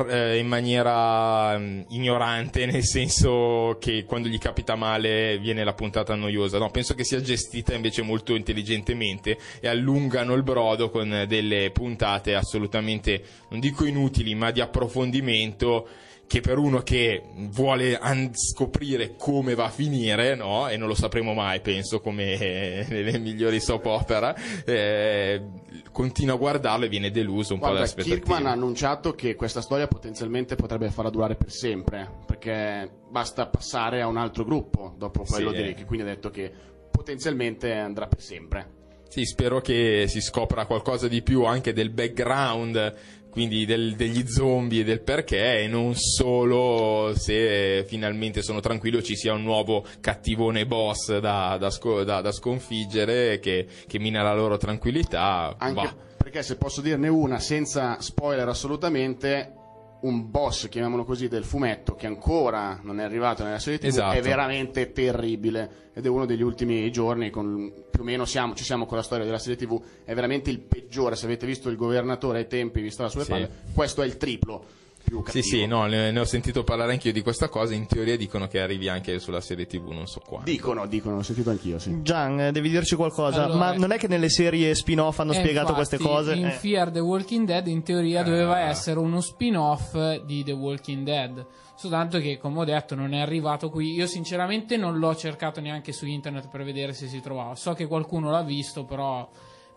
in maniera ignorante, nel senso che quando gli capita male viene la puntata noiosa, no, penso che sia gestita invece molto intelligentemente e allungano il brodo con delle puntate assolutamente, non dico inutili, ma di approfondimento, che per uno che vuole an- scoprire come va a finire, no, e non lo sapremo mai, penso, come eh, nelle migliori soap opera, eh, continua a guardarlo e viene deluso un Guarda, po' dall'aspettativa. Kirkman ha annunciato che questa storia potenzialmente potrebbe farla durare per sempre, perché basta passare a un altro gruppo dopo quello sì. di Rick, quindi ha detto che potenzialmente andrà per sempre. Sì, spero che si scopra qualcosa di più anche del background, quindi del, degli zombie e del perché, e non solo se finalmente sono tranquillo ci sia un nuovo cattivone boss da, da, sco, da, da sconfiggere che, che mina la loro tranquillità. Anche va. Perché, se posso dirne una senza spoiler assolutamente, un boss, chiamiamolo così, del fumetto che ancora non è arrivato nella serie tivù, esatto, è veramente terribile, ed è uno degli ultimi giorni, con, più o meno siamo, ci siamo con la storia della serie tivù, è veramente il peggiore. Se avete visto Il Governatore ai tempi, vi sta sulle sì. palle, questo è il triplo più cattivo. Sì sì, no, ne ho sentito parlare anch'io di questa cosa, in teoria dicono che arrivi anche sulla serie tivù, non so quando. Dicono, dicono, l'ho sentito anch'io, sì. Gian, devi dirci qualcosa, allora, ma non è che nelle serie spin-off hanno eh, spiegato infatti, queste cose? In eh. Fear The Walking Dead in teoria doveva eh. essere uno spin-off di The Walking Dead, soltanto che, come ho detto, non è arrivato qui. Io sinceramente non l'ho cercato neanche su internet per vedere se si trovava, so che qualcuno l'ha visto, però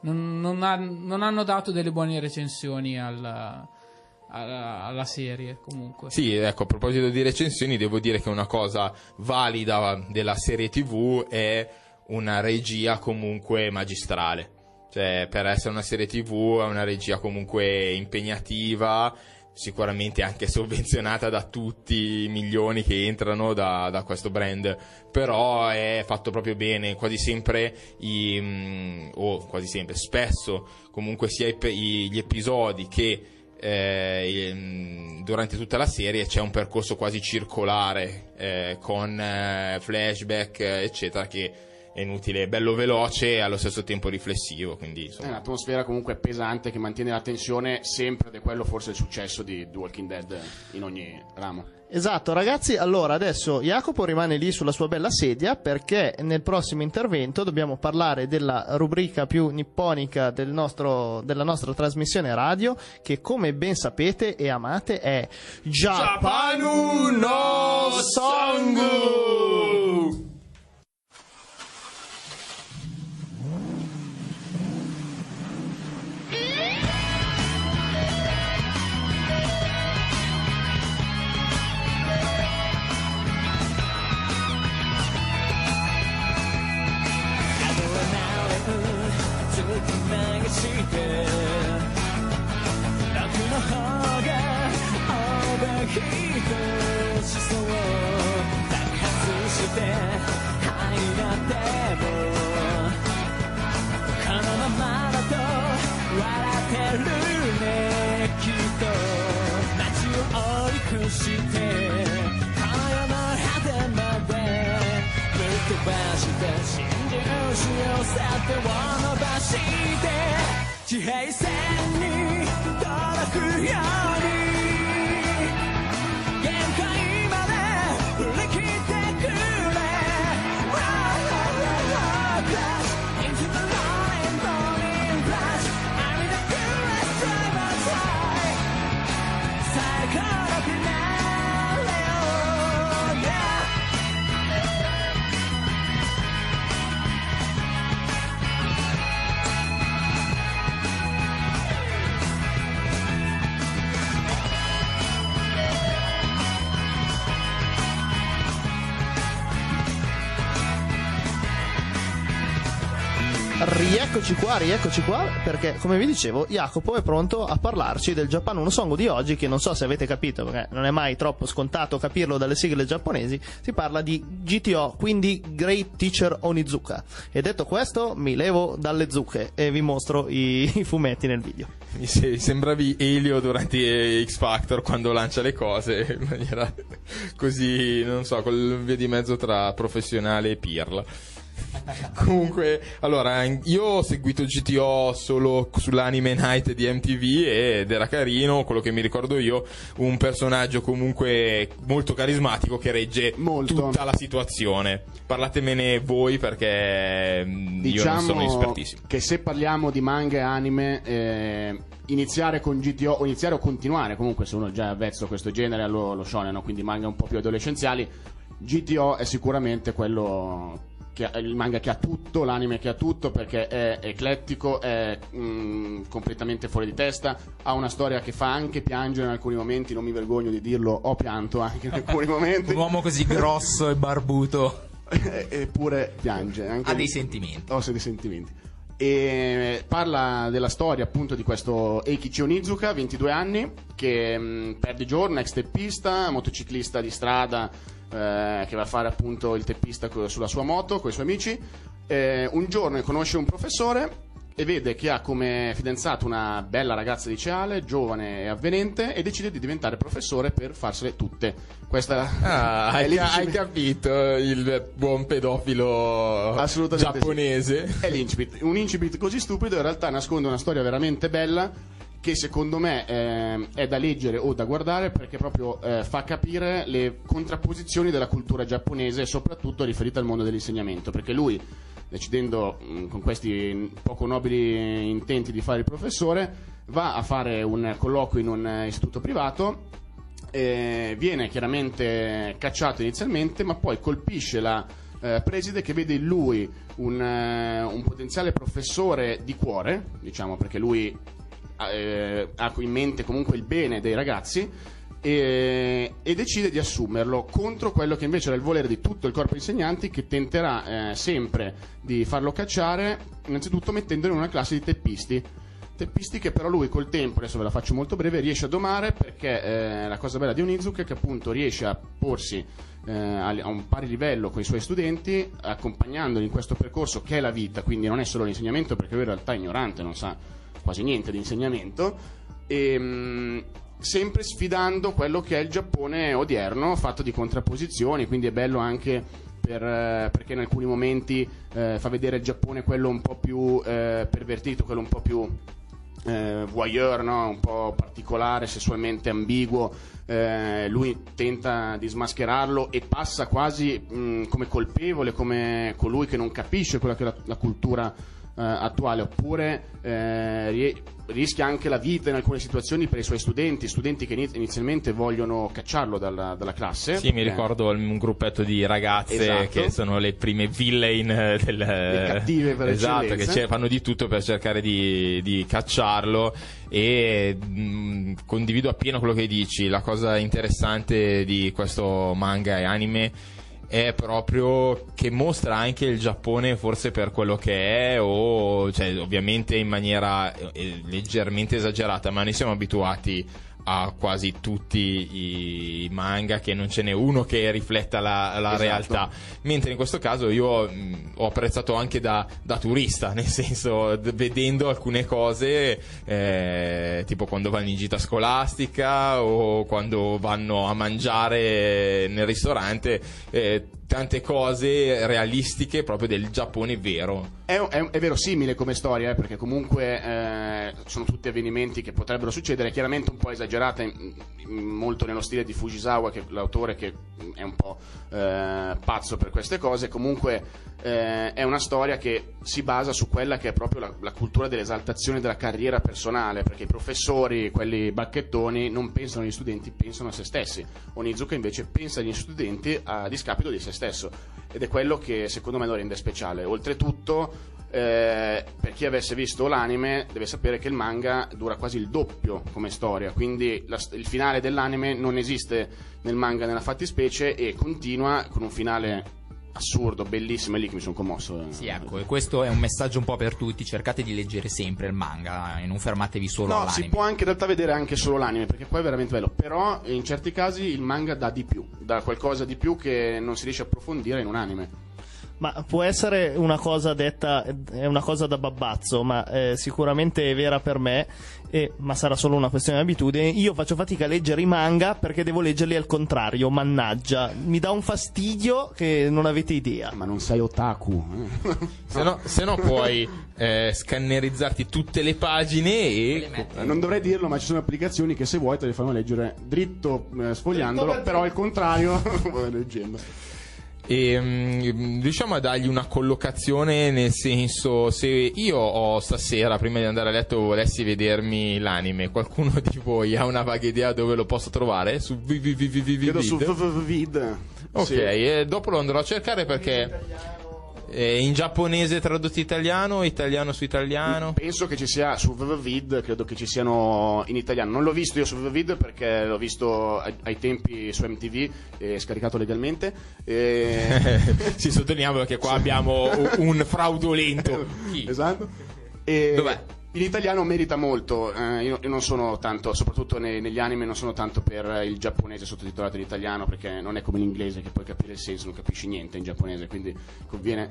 non, non, ha, non hanno dato delle buone recensioni al... alla serie. Comunque sì, ecco, a proposito di recensioni, devo dire che una cosa valida della serie tivù è una regia comunque magistrale, cioè per essere una serie tivù è una regia comunque impegnativa, sicuramente anche sovvenzionata da tutti i milioni che entrano da, da questo brand, però è fatto proprio bene, quasi sempre i, o quasi sempre, spesso comunque sia i, gli episodi che Eh, durante tutta la serie c'è un percorso quasi circolare eh, con eh, flashback eh, eccetera, che è inutile, bello veloce e allo stesso tempo riflessivo, quindi insomma. È un'atmosfera comunque pesante che mantiene la tensione sempre, ed è quello forse il successo di The Walking Dead in ogni ramo. Esatto, ragazzi, allora adesso Jacopo rimane lì sulla sua bella sedia, perché nel prossimo intervento dobbiamo parlare della rubrica più nipponica del nostro, della nostra trasmissione radio, che come ben sapete e amate è Japanu no songu! Rieccoci qua, rieccoci qua, perché come vi dicevo Jacopo è pronto a parlarci del Japanu no songu di oggi, che non so se avete capito perché non è mai troppo scontato capirlo dalle sigle giapponesi. Si parla di G T O, quindi Great Teacher Onizuka, e detto questo mi levo dalle zucche e vi mostro i, i fumetti nel video. Mi sei, sembravi Elio durante X Factor quando lancia le cose in maniera così, non so, col via di mezzo tra professionale e pirla. Comunque, allora, io ho seguito G T O solo sull'Anime Night di M T V ed era carino, quello che mi ricordo io, un personaggio comunque molto carismatico che regge molto tutta la situazione. Parlatemene voi, perché diciamo, io non sono espertissimo. Che se parliamo di manga e anime, eh, iniziare con G T O o iniziare o continuare, comunque se uno è già avvezzo a questo genere, lo, lo shonen, no? Quindi manga un po' più adolescenziali, G T O è sicuramente quello... Che ha, il manga che ha tutto, l'anime che ha tutto, perché è eclettico, è mh, completamente fuori di testa, ha una storia che fa anche piangere in alcuni momenti, non mi vergogno di dirlo, ho pianto anche in alcuni momenti. Un uomo così grosso e barbuto eppure piange anche, ha dei sentimenti, oh, se dei sentimenti. E parla della storia appunto di questo Eikichi Onizuka, ventidue anni, che mh, perde giorno, ex teppista, motociclista di strada, Eh, che va a fare appunto il teppista sulla sua moto con i suoi amici. Eh, un giorno conosce un professore e vede che ha come fidanzato una bella ragazza liceale, giovane e avvenente, e decide di diventare professore per farsele tutte. Questa ah, è hai, hai capito il buon pedofilo giapponese. Sì. È l'incipit, un incipit così stupido, in realtà nasconde una storia veramente bella, che secondo me eh, è da leggere o da guardare, perché proprio eh, fa capire le contrapposizioni della cultura giapponese, soprattutto riferita al mondo dell'insegnamento, perché lui, decidendo mh, con questi poco nobili intenti di fare il professore, va a fare un colloquio in un istituto privato, eh, viene chiaramente cacciato inizialmente, ma poi colpisce la eh, preside, che vede in lui un, un potenziale professore di cuore, diciamo, perché lui ha in mente comunque il bene dei ragazzi, e, e decide di assumerlo contro quello che invece era il volere di tutto il corpo insegnanti, che tenterà eh, sempre di farlo cacciare, innanzitutto mettendolo in una classe di teppisti teppisti che però lui col tempo, adesso ve la faccio molto breve, riesce a domare, perché eh, la cosa bella di Onizuka è che appunto riesce a porsi eh, a un pari livello con i suoi studenti, accompagnandoli in questo percorso che è la vita, quindi non è solo l'insegnamento, perché lui in realtà è ignorante, non sa quasi niente di insegnamento, e mh, sempre sfidando quello che è il Giappone odierno, fatto di contrapposizioni, quindi è bello anche per, eh, perché in alcuni momenti eh, fa vedere il Giappone quello un po' più eh, pervertito, quello un po' più eh, voyeur, no? Un po' particolare, sessualmente ambiguo, eh, lui tenta di smascherarlo e passa quasi mh, come colpevole, come colui che non capisce quella che è la, la cultura Uh, attuale, oppure eh, rie- rischia anche la vita in alcune situazioni per i suoi studenti, studenti che iniz- inizialmente vogliono cacciarlo dalla, dalla classe. Sì, perché... mi ricordo un gruppetto di ragazze, esatto, che sono le prime villain del... le cattive per esatto, eccellenza, che c- fanno di tutto per cercare di, di cacciarlo. E mh, condivido appieno quello che dici. La cosa interessante di questo manga e anime è proprio che mostra anche il Giappone forse per quello che è, o cioè ovviamente in maniera leggermente esagerata, ma noi siamo abituati a quasi tutti i manga che non ce n'è uno che rifletta la, la esatto. realtà, mentre in questo caso io mh, ho apprezzato anche da, da turista, nel senso, d- vedendo alcune cose eh, tipo quando vanno in gita scolastica o quando vanno a mangiare nel ristorante, eh, tante cose realistiche proprio del Giappone vero. È, è, è verosimile come storia, eh, perché comunque eh, sono tutti avvenimenti che potrebbero succedere, chiaramente un po' esagerata, in, in, molto nello stile di Fujisawa, che l'autore che è un po' eh, pazzo per queste cose. Comunque eh, è una storia che si basa su quella che è proprio la, la cultura dell'esaltazione della carriera personale, perché i professori, quelli bacchettoni, non pensano agli studenti, pensano a se stessi. Onizuka invece pensa agli studenti a discapito di se stesso, ed è quello che secondo me lo rende speciale. Oltretutto eh, per chi avesse visto l'anime deve sapere che il manga dura quasi il doppio come storia, quindi la, il finale dell'anime non esiste nel manga nella fattispecie, e continua con un finale assurdo, bellissimo, è lì che mi sono commosso. Sì, ecco, e questo è un messaggio un po' per tutti: cercate di leggere sempre il manga e non fermatevi solo no, all'anime. No, si può anche in realtà vedere anche solo l'anime, perché poi è veramente bello, però in certi casi il manga dà di più, dà qualcosa di più che non si riesce a approfondire in un anime. Ma può essere una cosa detta, è una cosa da babbazzo, ma eh, sicuramente è vera per me, eh, ma sarà solo una questione di abitudine. Io faccio fatica a leggere i manga perché devo leggerli al contrario, mannaggia, mi dà un fastidio che non avete idea. Ma non sei otaku, eh? se, no, se no puoi eh, scannerizzarti tutte le pagine e... Le non dovrei dirlo, ma ci sono applicazioni che se vuoi te le fanno leggere dritto eh, sfogliandolo, dritto però al contrario leggendo. E riusciamo a dargli una collocazione, nel senso, se io ho stasera prima di andare a letto volessi vedermi l'anime, qualcuno di voi ha una vaga idea dove lo posso trovare? Su vvvvvid. Ok, sì. E dopo lo andrò a cercare perché eh, in giapponese tradotto italiano, italiano su italiano. Penso che ci sia su vvvvid, credo che ci siano in italiano. Non l'ho visto io su vvvvid perché l'ho visto ai, ai tempi su M T V, eh, scaricato legalmente. E... sì, sottolineiamo che qua sì. Abbiamo un fraudolento. Esatto. E... Dov'è? In italiano merita molto, eh, io, io non sono tanto, soprattutto nei, negli anime non sono tanto per il giapponese sottotitolato in italiano, perché non è come l'inglese che puoi capire il senso, non capisci niente in giapponese, quindi conviene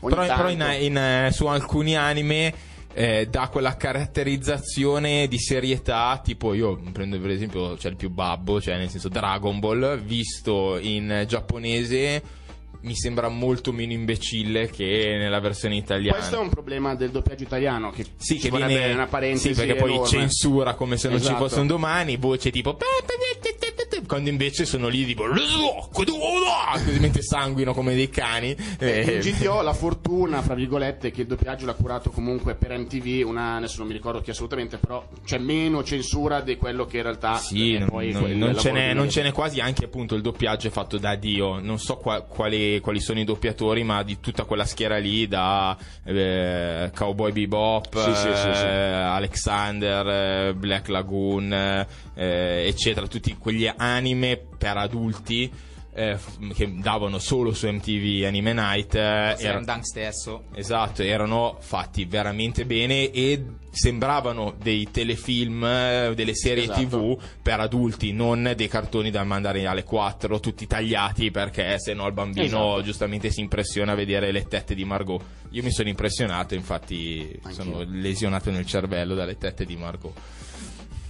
ogni però, tanto... Però in, in, su alcuni anime eh, dà quella caratterizzazione di serietà, tipo io prendo per esempio c'è cioè il più babbo, cioè nel senso Dragon Ball, visto in giapponese... mi sembra molto meno imbecille che nella versione italiana. Questo è un problema del doppiaggio italiano che sì, ci che viene una parentesi, sì, perché poi enorme. Censura come se non esatto. Ci fossero domani voce tipo quando invece sono lì tipo così mentre sanguino come dei cani. Il G T O la fortuna fra virgolette che il doppiaggio l'ha curato comunque per M T V una, adesso non mi ricordo chi assolutamente, però c'è meno censura di quello che in realtà sì, poi non, non, ce n'è, non ce n'è quasi, anche appunto il doppiaggio è fatto da Dio, non so qua, quale quali sono i doppiatori, ma di tutta quella schiera lì da eh, Cowboy Bebop, sì, sì, sì, sì. Eh, Alexander, eh, Black Lagoon, eh, eccetera, tutti quegli anime per adulti eh, che davano solo su M T V Anime Night, eh, era Dunk stesso, esatto, erano fatti veramente bene e sembravano dei telefilm, delle serie esatto. T V per adulti, non dei cartoni da mandare alle quattro tutti tagliati, perché se no il bambino esatto. Giustamente si impressiona a vedere le tette di Margot. Io mi sono impressionato, infatti anch'io. Sono lesionato nel cervello dalle tette di Margot.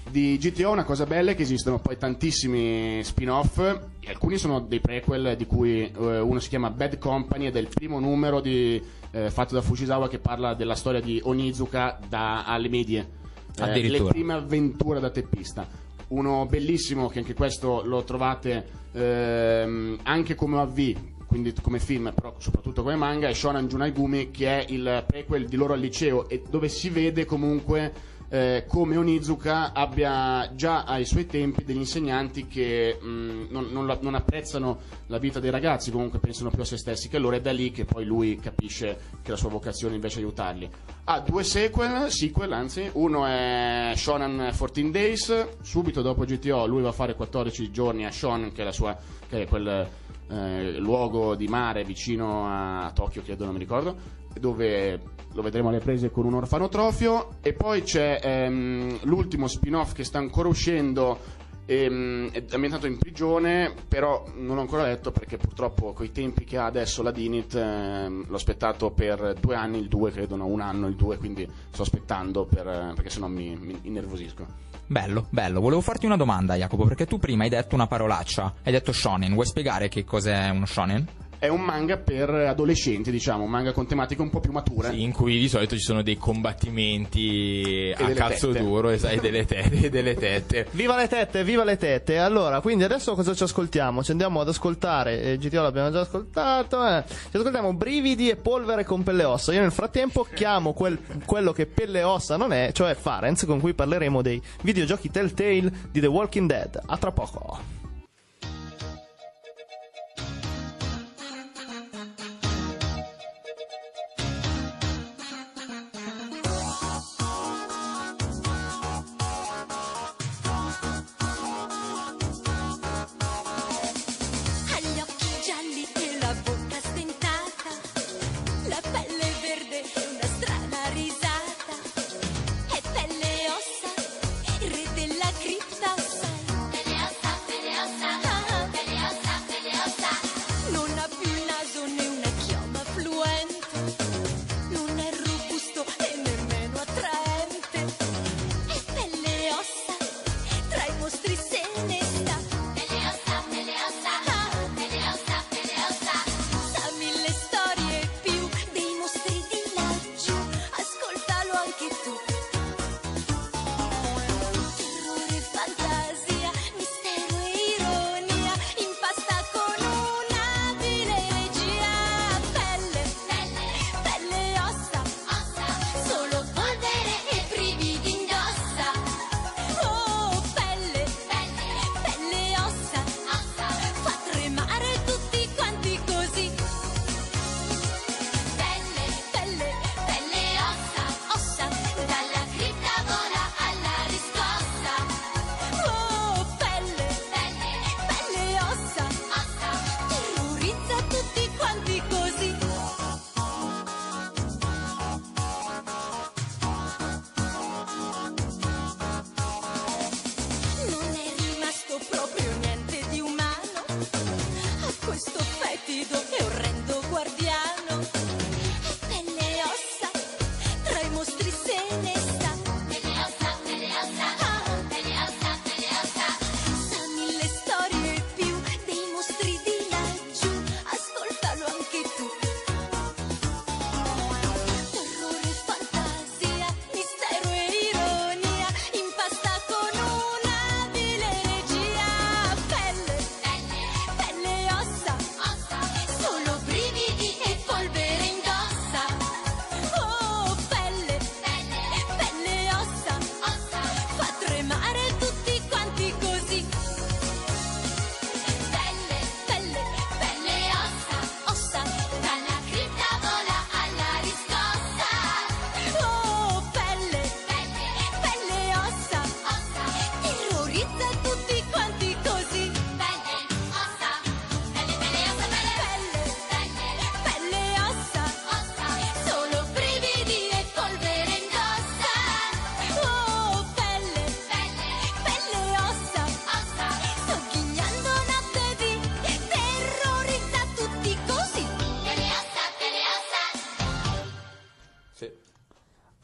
Di G T O una cosa bella è che esistono poi tantissimi spin-off, alcuni sono dei prequel di cui eh, uno si chiama Bad Company ed è il primo numero di, eh, fatto da Fujisawa che parla della storia di Onizuka da, alle medie, eh, le prime avventure da teppista. Uno bellissimo che anche questo lo trovate ehm, anche come O V, quindi come film, però soprattutto come manga, è Shonan Junaigumi, che è il prequel di loro al liceo e dove si vede comunque Eh, come Onizuka abbia già ai suoi tempi degli insegnanti che mh, non, non, la, non apprezzano la vita dei ragazzi, comunque pensano più a se stessi che loro, è da lì che poi lui capisce che la sua vocazione invece è aiutarli. Ha due sequel, sequel anzi, uno è Shonen quattordici Days, subito dopo G T O lui va a fare quattordici giorni a Shonen, che è la sua, che è quel eh, luogo di mare vicino a, a Tokyo, che non mi ricordo, dove lo vedremo alle prese con un orfanotrofio. E poi c'è ehm, l'ultimo spin-off che sta ancora uscendo, ehm, è ambientato in prigione, però non l'ho ancora letto perché purtroppo coi tempi che ha adesso la Dinit ehm, l'ho aspettato per due anni il due, credo, no, un anno il due, quindi sto aspettando per, perché sennò mi, mi innervosisco. Bello, bello. Volevo farti una domanda, Jacopo, perché tu prima hai detto una parolaccia, hai detto shonen, vuoi spiegare che cos'è uno shonen? È un manga per adolescenti, diciamo, un manga con tematiche un po' più mature. Sì, in cui di solito ci sono dei combattimenti e a cazzo tette. Duro e delle, te- delle tette. Viva le tette, viva le tette. Allora, quindi adesso cosa ci ascoltiamo? Ci andiamo ad ascoltare, eh, G T O l'abbiamo già ascoltato, eh. Ci ascoltiamo Brividi e Polvere con Pelle e Ossa. Io nel frattempo chiamo quel, quello che Pelle e Ossa non è, cioè Farenz, con cui parleremo dei videogiochi Telltale di The Walking Dead. A tra poco. Grazie.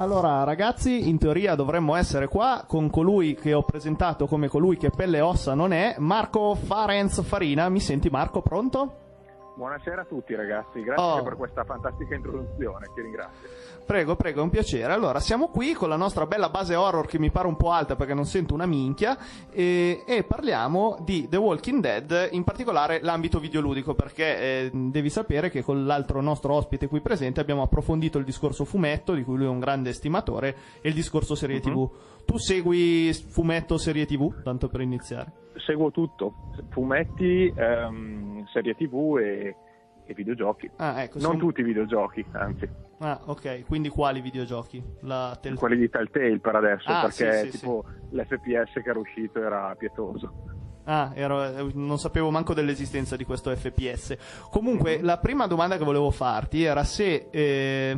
Allora ragazzi, in teoria dovremmo essere qua con colui che ho presentato come colui che pelle e ossa non è, Marco Farenz Farina. Mi senti Marco, pronto? Buonasera a tutti ragazzi, grazie oh. per questa fantastica introduzione, ti ringrazio. Prego, prego, è un piacere. Allora, siamo qui con la nostra bella base horror che mi pare un po' alta perché non sento una minchia e, e parliamo di The Walking Dead, in particolare l'ambito videoludico, perché eh, devi sapere che con l'altro nostro ospite qui presente abbiamo approfondito il discorso fumetto, di cui lui è un grande estimatore, e il discorso serie uh-huh. tivù. Tu segui fumetto, serie tivù, tanto per iniziare? Seguo tutto, fumetti, um, serie tivù e, e videogiochi. Ah, ecco, non sono... tutti i videogiochi, anzi. Ah, ok, quindi quali videogiochi? La tel... Quelli di Telltale per adesso, ah, perché sì, sì, tipo sì. l'F P S che era uscito era pietoso. Ah, ero, non sapevo manco dell'esistenza di questo F P S. Comunque, mm-hmm. la prima domanda che volevo farti era se... Eh,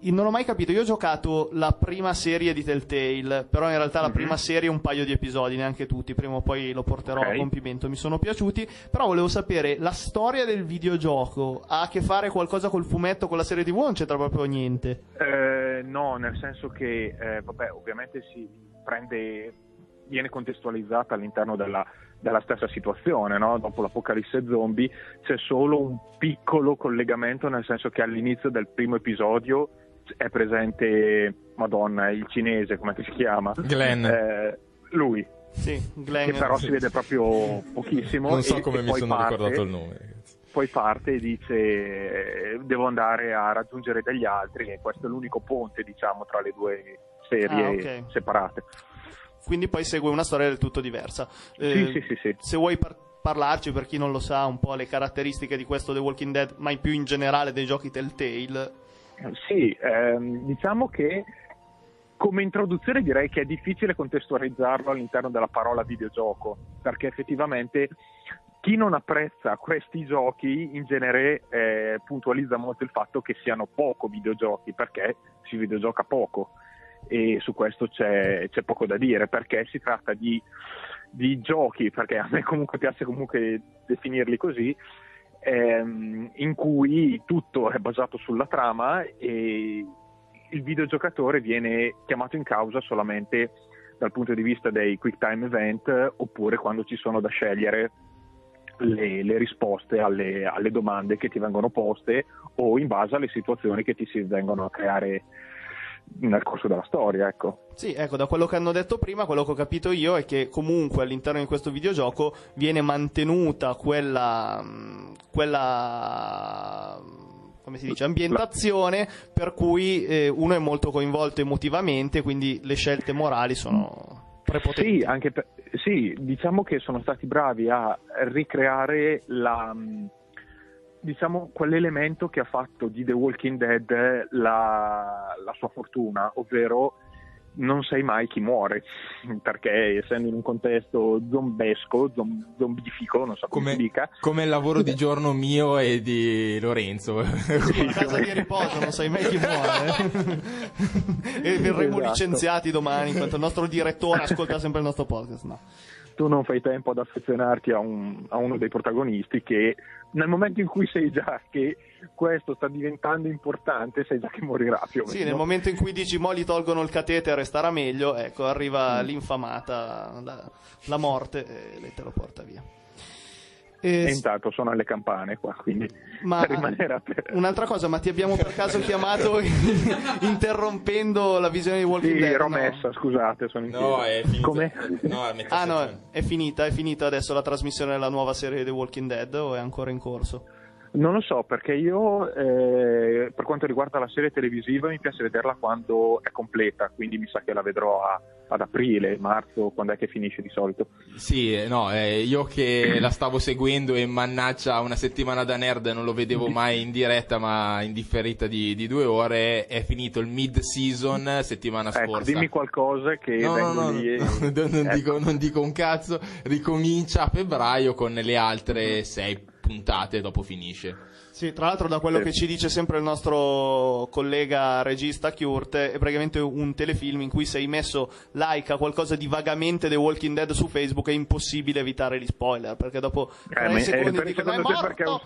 non ho mai capito, io ho giocato la prima serie di Telltale, però in realtà mm-hmm. la prima serie un paio di episodi, neanche tutti, prima o poi lo porterò okay. a compimento, mi sono piaciuti, però volevo sapere, la storia del videogioco ha a che fare qualcosa col fumetto, con la serie tivù o non c'entra proprio niente? Eh, no, nel senso che, eh, vabbè, ovviamente si prende... viene contestualizzata all'interno della, della stessa situazione, no? Dopo l'apocalisse zombie c'è solo un piccolo collegamento, nel senso che all'inizio del primo episodio è presente, madonna, il cinese, come si chiama? Glenn. Eh, lui. Sì, Glenn. Che però sì. si vede proprio pochissimo. Non so e, come e mi sono parte, ricordato il nome. Poi parte e dice devo andare a raggiungere degli altri e questo è l'unico ponte, diciamo, tra le due serie ah, okay. separate. Quindi poi segue una storia del tutto diversa. Eh, sì, sì, sì, sì. Se vuoi par- parlarci, per chi non lo sa, un po' le caratteristiche di questo The Walking Dead, ma in più in generale dei giochi Telltale. Sì, ehm, diciamo che come introduzione direi che è difficile contestualizzarlo all'interno della parola videogioco, perché effettivamente chi non apprezza questi giochi in genere eh, puntualizza molto il fatto che siano poco videogiochi, perché si videogioca poco. E su questo c'è, c'è poco da dire, perché si tratta di, di giochi, perché a me comunque piace comunque definirli così, ehm, in cui tutto è basato sulla trama e il videogiocatore viene chiamato in causa solamente dal punto di vista dei quick time event, oppure quando ci sono da scegliere le, le risposte alle, alle domande che ti vengono poste o in base alle situazioni che ti si vengono a creare nel corso della storia, ecco. Sì, ecco, da quello che hanno detto prima, quello che ho capito io è che comunque all'interno di questo videogioco viene mantenuta quella quella come si dice, ambientazione per cui eh, uno è molto coinvolto emotivamente, quindi le scelte morali sono prepotenti. Sì, anche per, sì, diciamo che sono stati bravi a ricreare la diciamo quell'elemento che ha fatto di The Walking Dead la, la sua fortuna, ovvero non sai mai chi muore, perché essendo in un contesto zombesco, zom, zombifico, non so come, come si dica, come il lavoro di giorno mio e di Lorenzo, sì, la casa di riposo, non sai mai chi muore e verremo esatto. licenziati domani in quanto il nostro direttore ascolta sempre il nostro podcast. No, tu non fai tempo ad affezionarti a, un, a uno dei protagonisti che nel momento in cui sai già che questo sta diventando importante sai già che morirà più o meno. Sì, nel momento in cui dici mo gli tolgono il catetere e starà meglio, ecco, arriva mm. l'infamata la, la morte e lei te lo porta via. E... e intanto sono alle campane qua, quindi ma... rimanerà per... Un'altra cosa, ma ti abbiamo per caso chiamato interrompendo la visione di Walking sì, Dead? Sì, ero messa, no. scusate, sono in No, è finita. No, ah no, è finita, è finita adesso la trasmissione della nuova serie The Walking Dead o è ancora in corso? Non lo so, perché io eh, per quanto riguarda la serie televisiva mi piace vederla quando è completa, quindi mi sa che la vedrò a, ad aprile, marzo, quando è che finisce di solito. Sì, no, eh, io che la stavo seguendo e mannaggia una settimana da nerd non lo vedevo mai in diretta ma in differita di, di due ore, è finito il mid-season settimana ecco, scorsa. Dimmi qualcosa che no, vengo no, no, lì e... no, non, ecco. dico, non dico un cazzo, ricomincia a febbraio con le altre sei puntate dopo finisce. Sì, tra l'altro da quello che ci dice sempre il nostro collega regista Kurt è praticamente un telefilm in cui se hai messo like a qualcosa di vagamente The Walking Dead su Facebook è impossibile evitare gli spoiler, perché dopo tre eh, secondi dicono è morto,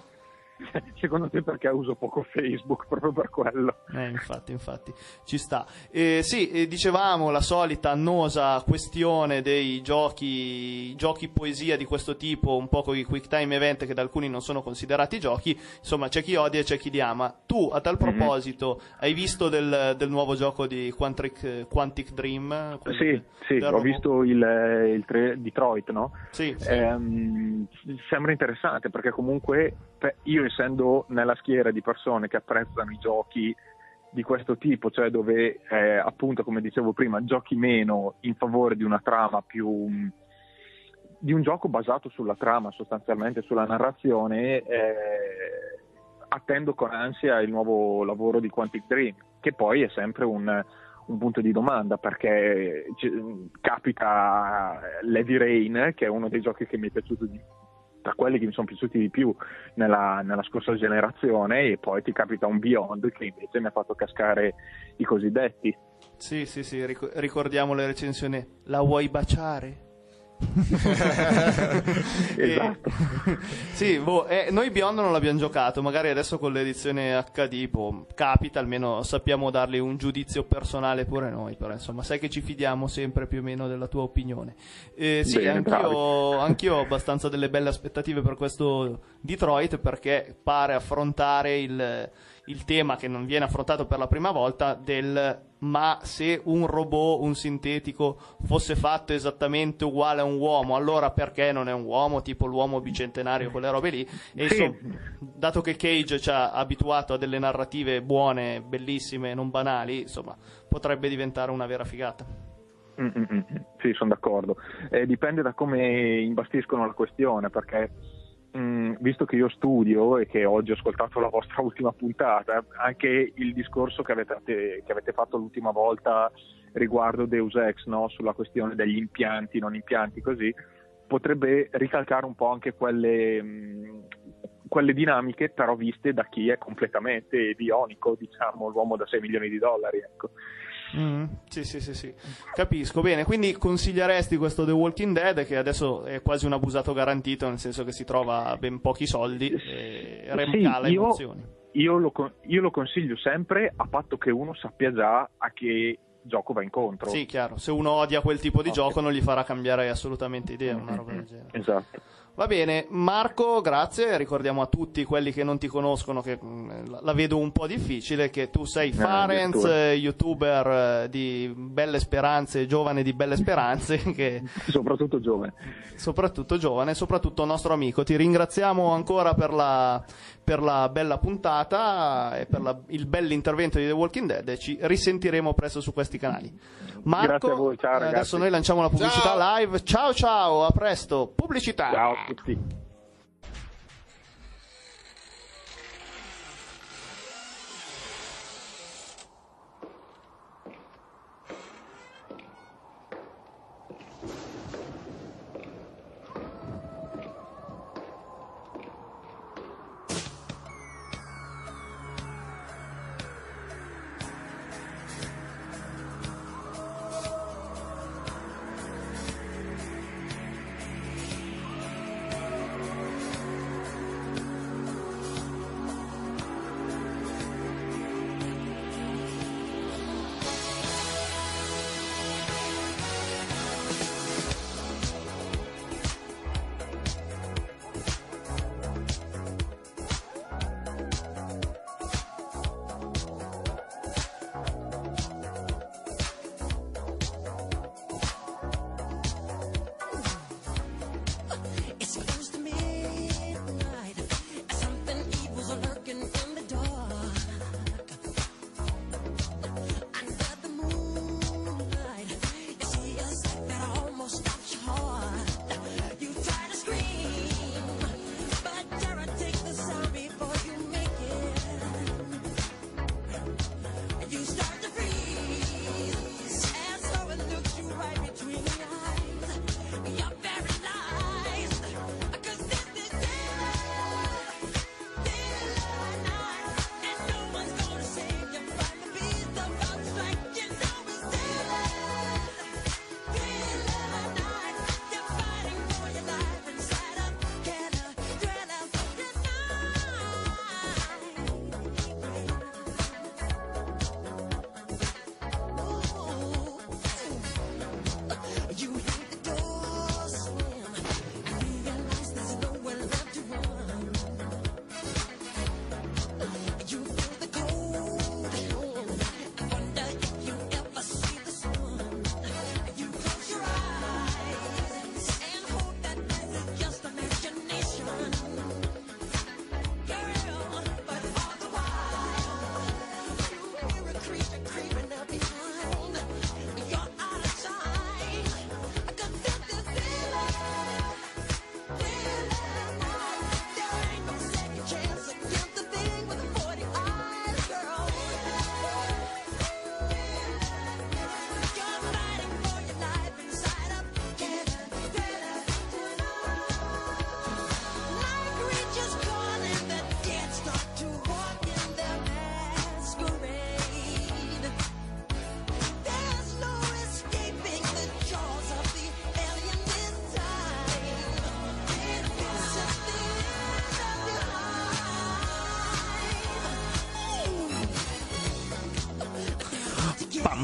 secondo te perché uso poco Facebook, proprio per quello. Eh, infatti, infatti, ci sta. Eh, sì, eh, dicevamo la solita annosa questione dei giochi, giochi poesia di questo tipo, un po' con i quick time event che da alcuni non sono considerati giochi, insomma c'è chi odia e c'è chi li ama. Tu, a tal proposito, mm-hmm. hai visto del, del nuovo gioco di Quantic, Quantic Dream? Sì, sì, ho visto il, il tre, Detroit, no? Sì, sì. Ehm, sembra interessante perché comunque io, essendo nella schiera di persone che apprezzano i giochi di questo tipo, cioè dove eh, appunto, come dicevo prima, giochi meno in favore di una trama più, di un gioco basato sulla trama sostanzialmente, sulla narrazione, eh, attendo con ansia il nuovo lavoro di Quantic Dream, che poi è sempre un, un punto di domanda, perché c- capita Heavy Rain, che è uno dei giochi che mi è piaciuto di tra quelli che mi sono piaciuti di più nella, nella scorsa generazione, e poi ti capita un Beyond che invece mi ha fatto cascare i cosiddetti. Sì, sì, sì, ric- ricordiamo la recensione. La vuoi baciare? Esatto. E, sì, boh, eh, noi Beyond non l'abbiamo giocato, magari adesso con l'edizione acca di boh, capita, almeno sappiamo darle un giudizio personale pure noi, però insomma sai che ci fidiamo sempre più o meno della tua opinione. Eh, sì, bene, anch'io, anch'io ho abbastanza delle belle aspettative per questo Detroit, perché pare affrontare il, il tema che non viene affrontato per la prima volta del ma se un robot, un sintetico, fosse fatto esattamente uguale a un uomo, allora perché non è un uomo, tipo l'uomo bicentenario, quelle robe lì. E sì, insomma, dato che Cage ci ha abituato a delle narrative buone, bellissime, non banali, insomma potrebbe diventare una vera figata. Mm-mm-mm. Sì, sono d'accordo. Eh, dipende da come imbastiscono la questione, perché Mm, visto che io studio e che oggi ho ascoltato la vostra ultima puntata, anche il discorso che avete, che avete fatto l'ultima volta riguardo Deus Ex, no? Sulla questione degli impianti, non impianti, così, potrebbe ricalcare un po' anche quelle, mh, quelle dinamiche, però viste da chi è completamente bionico, diciamo l'uomo da sei milioni di dollari, ecco. Mm, sì, sì, sì, sì, capisco bene. Quindi consiglieresti questo The Walking Dead, che adesso è quasi un abusato garantito, nel senso che si trova a ben pochi soldi e remcala sì, io, emozioni. Io lo, io lo consiglio sempre, a patto che uno sappia già a che gioco va incontro. Sì, chiaro, se uno odia quel tipo di okay. gioco non gli farà cambiare assolutamente idea, mm-hmm. una roba del genere. Esatto. Va bene, Marco, grazie. Ricordiamo a tutti quelli che non ti conoscono, che la vedo un po' difficile, che tu sei Farenz, eh, youtuber di belle speranze, giovane di belle speranze, che soprattutto giovane, soprattutto giovane, soprattutto nostro amico. Ti ringraziamo ancora per la, per la bella puntata e per la, il bell'intervento di The Walking Dead, e ci risentiremo presto su questi canali. Marco, grazie a voi, ciao ragazzi. Adesso noi lanciamo la pubblicità ciao. live. Ciao ciao, a presto. Pubblicità. Ciao. Tutti.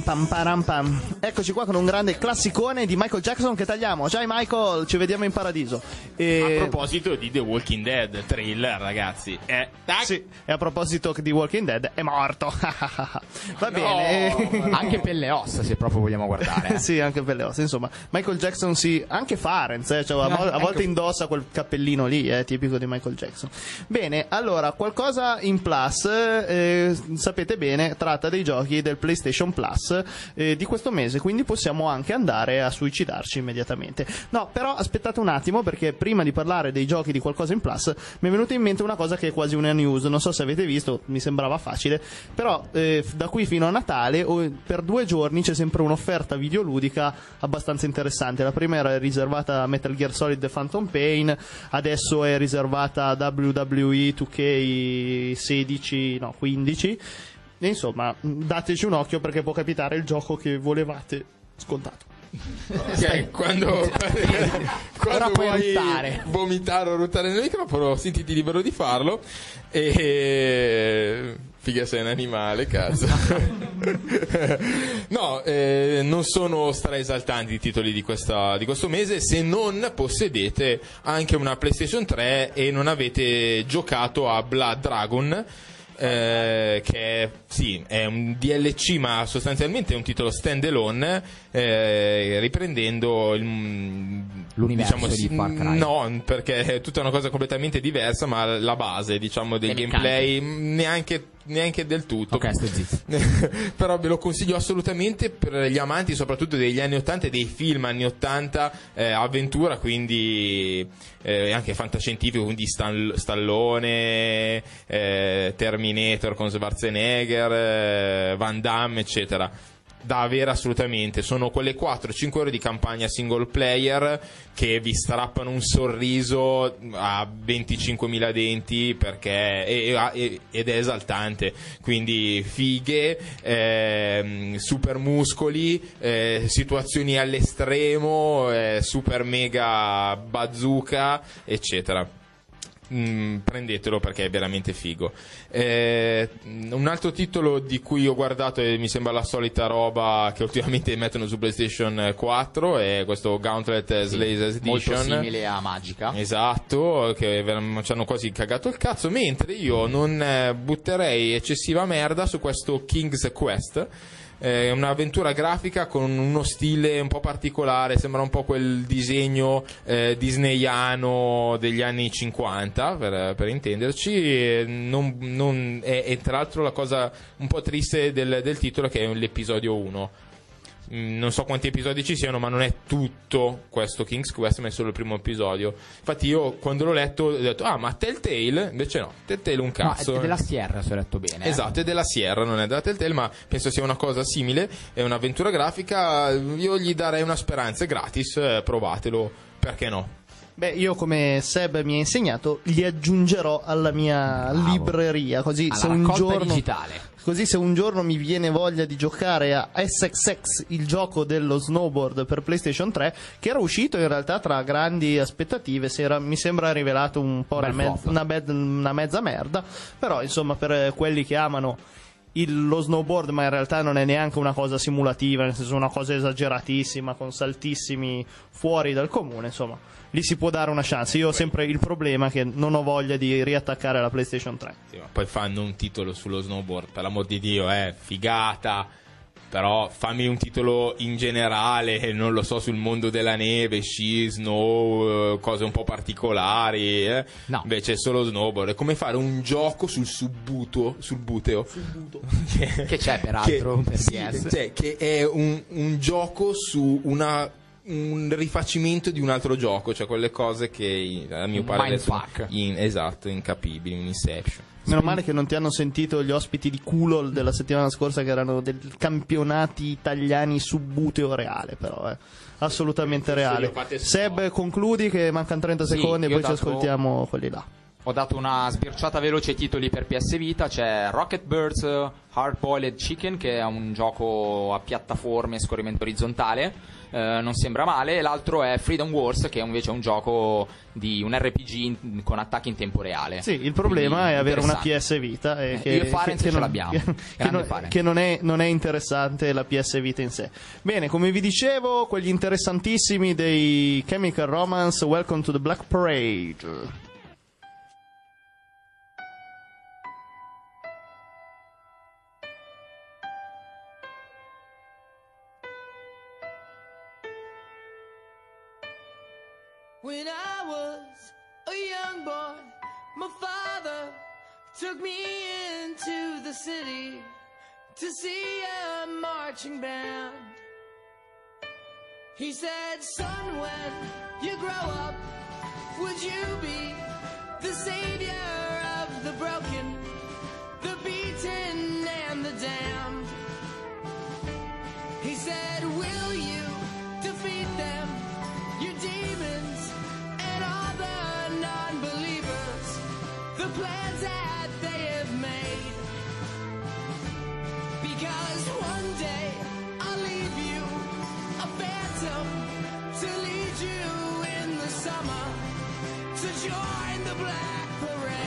Pam pam pam pam. Eccoci qua con un grande classicone di Michael Jackson che tagliamo. Ciao Michael, ci vediamo in paradiso. E... a proposito di The Walking Dead, thriller ragazzi. Eh, sì, e a proposito di Walking Dead, è morto. Va bene. No. Anche per le ossa, se proprio vogliamo guardare. Eh. Sì, anche per le ossa. Insomma, Michael Jackson sì, anche Farenz, eh, cioè, a, vo- a volte indossa quel cappellino lì, eh, tipico di Michael Jackson. Bene, allora, qualcosa in plus, eh, sapete bene, tratta dei giochi del PlayStation Plus eh, di questo mese, quindi possiamo anche andare a suicidarci immediatamente. No, però aspettate un attimo, perché prima di parlare dei giochi di qualcosa in plus mi è venuta in mente una cosa che è quasi una news, non so se avete visto, mi sembrava facile, però eh, da qui fino a Natale o per due giorni c'è sempre un'offerta videoludica abbastanza interessante. La prima era riservata a Metal Gear Solid The Phantom Pain, adesso è riservata a W W E two K sixteen, no quindici. Insomma, dateci un occhio perché può capitare il gioco che volevate scontato. Okay, quando quando vuoi ruttare. vomitare o ruttare nel microfono, sentiti libero di farlo. E figa, sei un animale, cazzo. No, eh, non sono straesaltanti i titoli di, questa, di questo mese, se non possedete anche una PlayStation tre e non avete giocato a Blood Dragon. Eh, che sì, è un D L C, ma sostanzialmente è un titolo stand alone, eh, riprendendo il, l'universo, diciamo, di Far Cry. No, perché è tutta una cosa completamente diversa, ma la base, diciamo, del gameplay neanche neanche del tutto. Okay, però ve lo consiglio assolutamente per gli amanti soprattutto degli anni ottanta e dei film anni ottanta, eh, avventura, quindi eh, anche fantascientifico, quindi Stan- Stallone, eh, Terminator con Schwarzenegger, eh, Van Damme eccetera, da avere assolutamente. Sono quelle quattro cinque ore di campagna single player che vi strappano un sorriso a venticinquemila denti, perché è, è, ed è esaltante, quindi fighe, eh, super muscoli, eh, situazioni all'estremo, eh, super mega bazooka eccetera. Mm, prendetelo perché è veramente figo. Eh, un altro titolo di cui ho guardato e mi sembra la solita roba che ultimamente mettono su PlayStation quattro è questo Gauntlet Slayer Edition, molto simile a Magica, esatto, che ci hanno quasi cagato il cazzo, mentre io non butterei eccessiva merda su questo King's Quest. È un'avventura grafica con uno stile un po' particolare, sembra un po' quel disegno eh, disneyano degli anni cinquanta per, per intenderci, e non, non, è, è tra l'altro la cosa un po' triste del, del titolo che è l'episodio uno. Non so quanti episodi ci siano, ma non è tutto questo King's Quest, ma è solo il primo episodio. Infatti io quando l'ho letto ho detto ah, ma Telltale? Invece no, Telltale un cazzo. No, è della Sierra, se ho letto bene. Esatto, eh. È della Sierra, non è della Telltale, ma penso sia una cosa simile. È un'avventura grafica, io gli darei una speranza, è gratis, provatelo, perché no? Beh, io come Seb mi ha insegnato, li aggiungerò alla mia Bravo. libreria, così alla se un giorno digitale. Così se un giorno mi viene voglia di giocare a S X X, il gioco dello snowboard per PlayStation tre, che era uscito in realtà tra grandi aspettative, si era, mi sembra rivelato un po' una, me- una, be- una mezza merda, però insomma per quelli che amano il, lo snowboard, ma in realtà non è neanche una cosa simulativa, nel senso una cosa esageratissima con saltissimi fuori dal comune, insomma lì si può dare una chance. Io ho sempre il problema che non ho voglia di riattaccare la PlayStation tre. Sì, ma poi fanno un titolo sullo snowboard, per l'amor di Dio, eh, figata, però fammi un titolo in generale, non lo so, sul mondo della neve, sci, snow, cose un po' particolari, eh. No. Invece è solo snowboard, è come fare un gioco sul subbuto, sul buteo subbuto. che, che c'è peraltro che, per sì, P S. Cioè, che è un, un gioco su una un rifacimento di un altro gioco, cioè quelle cose che a mio parere sono in, esatto, incapibili, un inception. Meno male che non ti hanno sentito gli ospiti di culo della settimana scorsa, che erano dei campionati italiani su buteo reale, però eh. assolutamente reale. Seb, concludi che mancano trenta sì, secondi e poi ci ascoltiamo quelli là. Ho dato una sbirciata veloce ai titoli per P S Vita. C'è Rocket Birds Hard Boiled Chicken, che è un gioco a piattaforme e scorrimento orizzontale, eh, non sembra male. L'altro è Freedom Wars, che è invece un gioco di un R P G in, con attacchi in tempo reale. Sì, il problema quindi è avere una P S Vita e eh, che, io e Farenz che, che non, ce l'abbiamo che, che, non, che non, è, non è interessante la P S Vita in sé. Bene, come vi dicevo, quegli interessantissimi dei Chemical Romance, Welcome to the Black Parade. When I was a young boy, my father took me into the city to see a marching band. He said, son, when you grow up, would you be the savior of the broken, the beaten and the damned? He said, will you defeat them, your demons? Plans that they have made, because one day I'll leave you a phantom to lead you in the summer to join the Black Parade.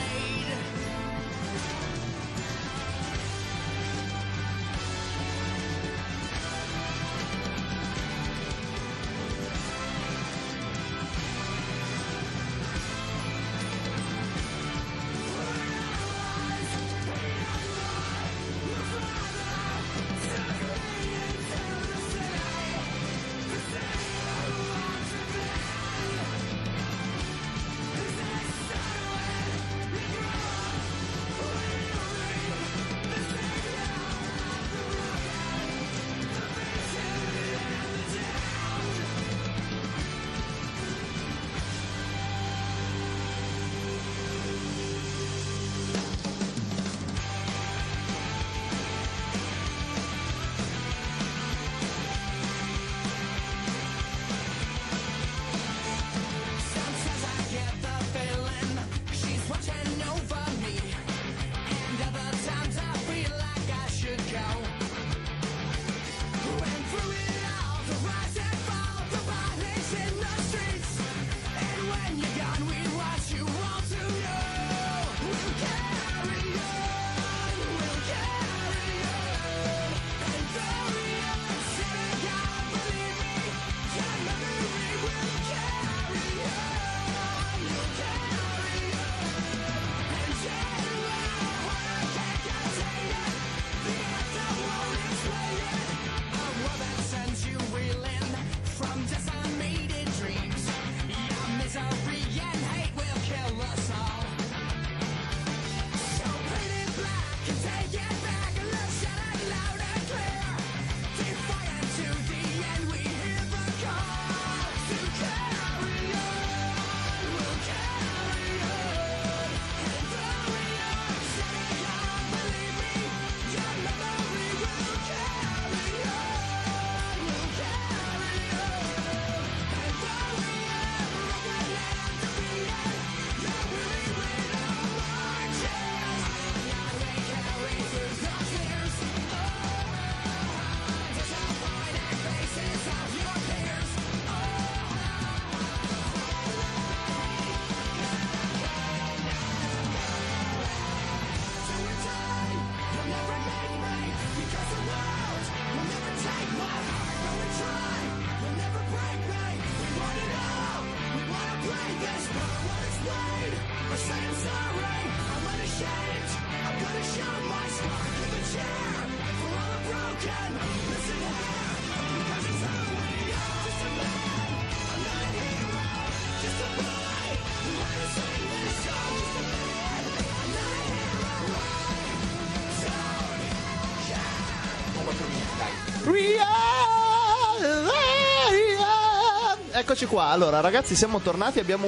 Eccoci qua, allora ragazzi siamo tornati, abbiamo...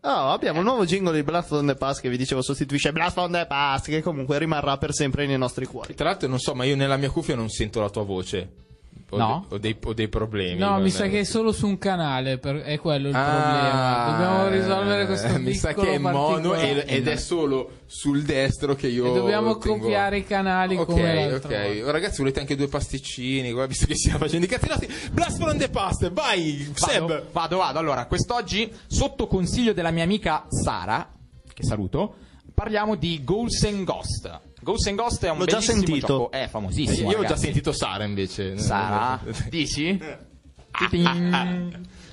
Oh, abbiamo un nuovo jingle di Blast on the Pass che vi dicevo sostituisce Blast on the Pass, che comunque rimarrà per sempre nei nostri cuori. Tra l'altro non so, ma io nella mia cuffia non sento la tua voce. o, no? de- o, dei, o dei problemi? No, mi sa è... che è solo su un canale, per... è quello il ah, problema. Dobbiamo risolvere questo piccolo. Mi sa che è mono ed è solo sul destro che io. E dobbiamo tengo... copiare i canali. Ok, come ok. Ragazzi, volete anche due pasticcini? Visto che stiamo facendo i cazzinati, Blast from the Past, vai, Seb. Vado, vado, vado. Allora, quest'oggi, sotto consiglio della mia amica Sara, che saluto, parliamo di Ghouls and Ghost. Ghost and Ghost è un L'ho bellissimo già sentito. Gioco, è famosissimo. Io ragazzi. ho già sentito Sara invece. Sara, dici? Ah, ah, ah.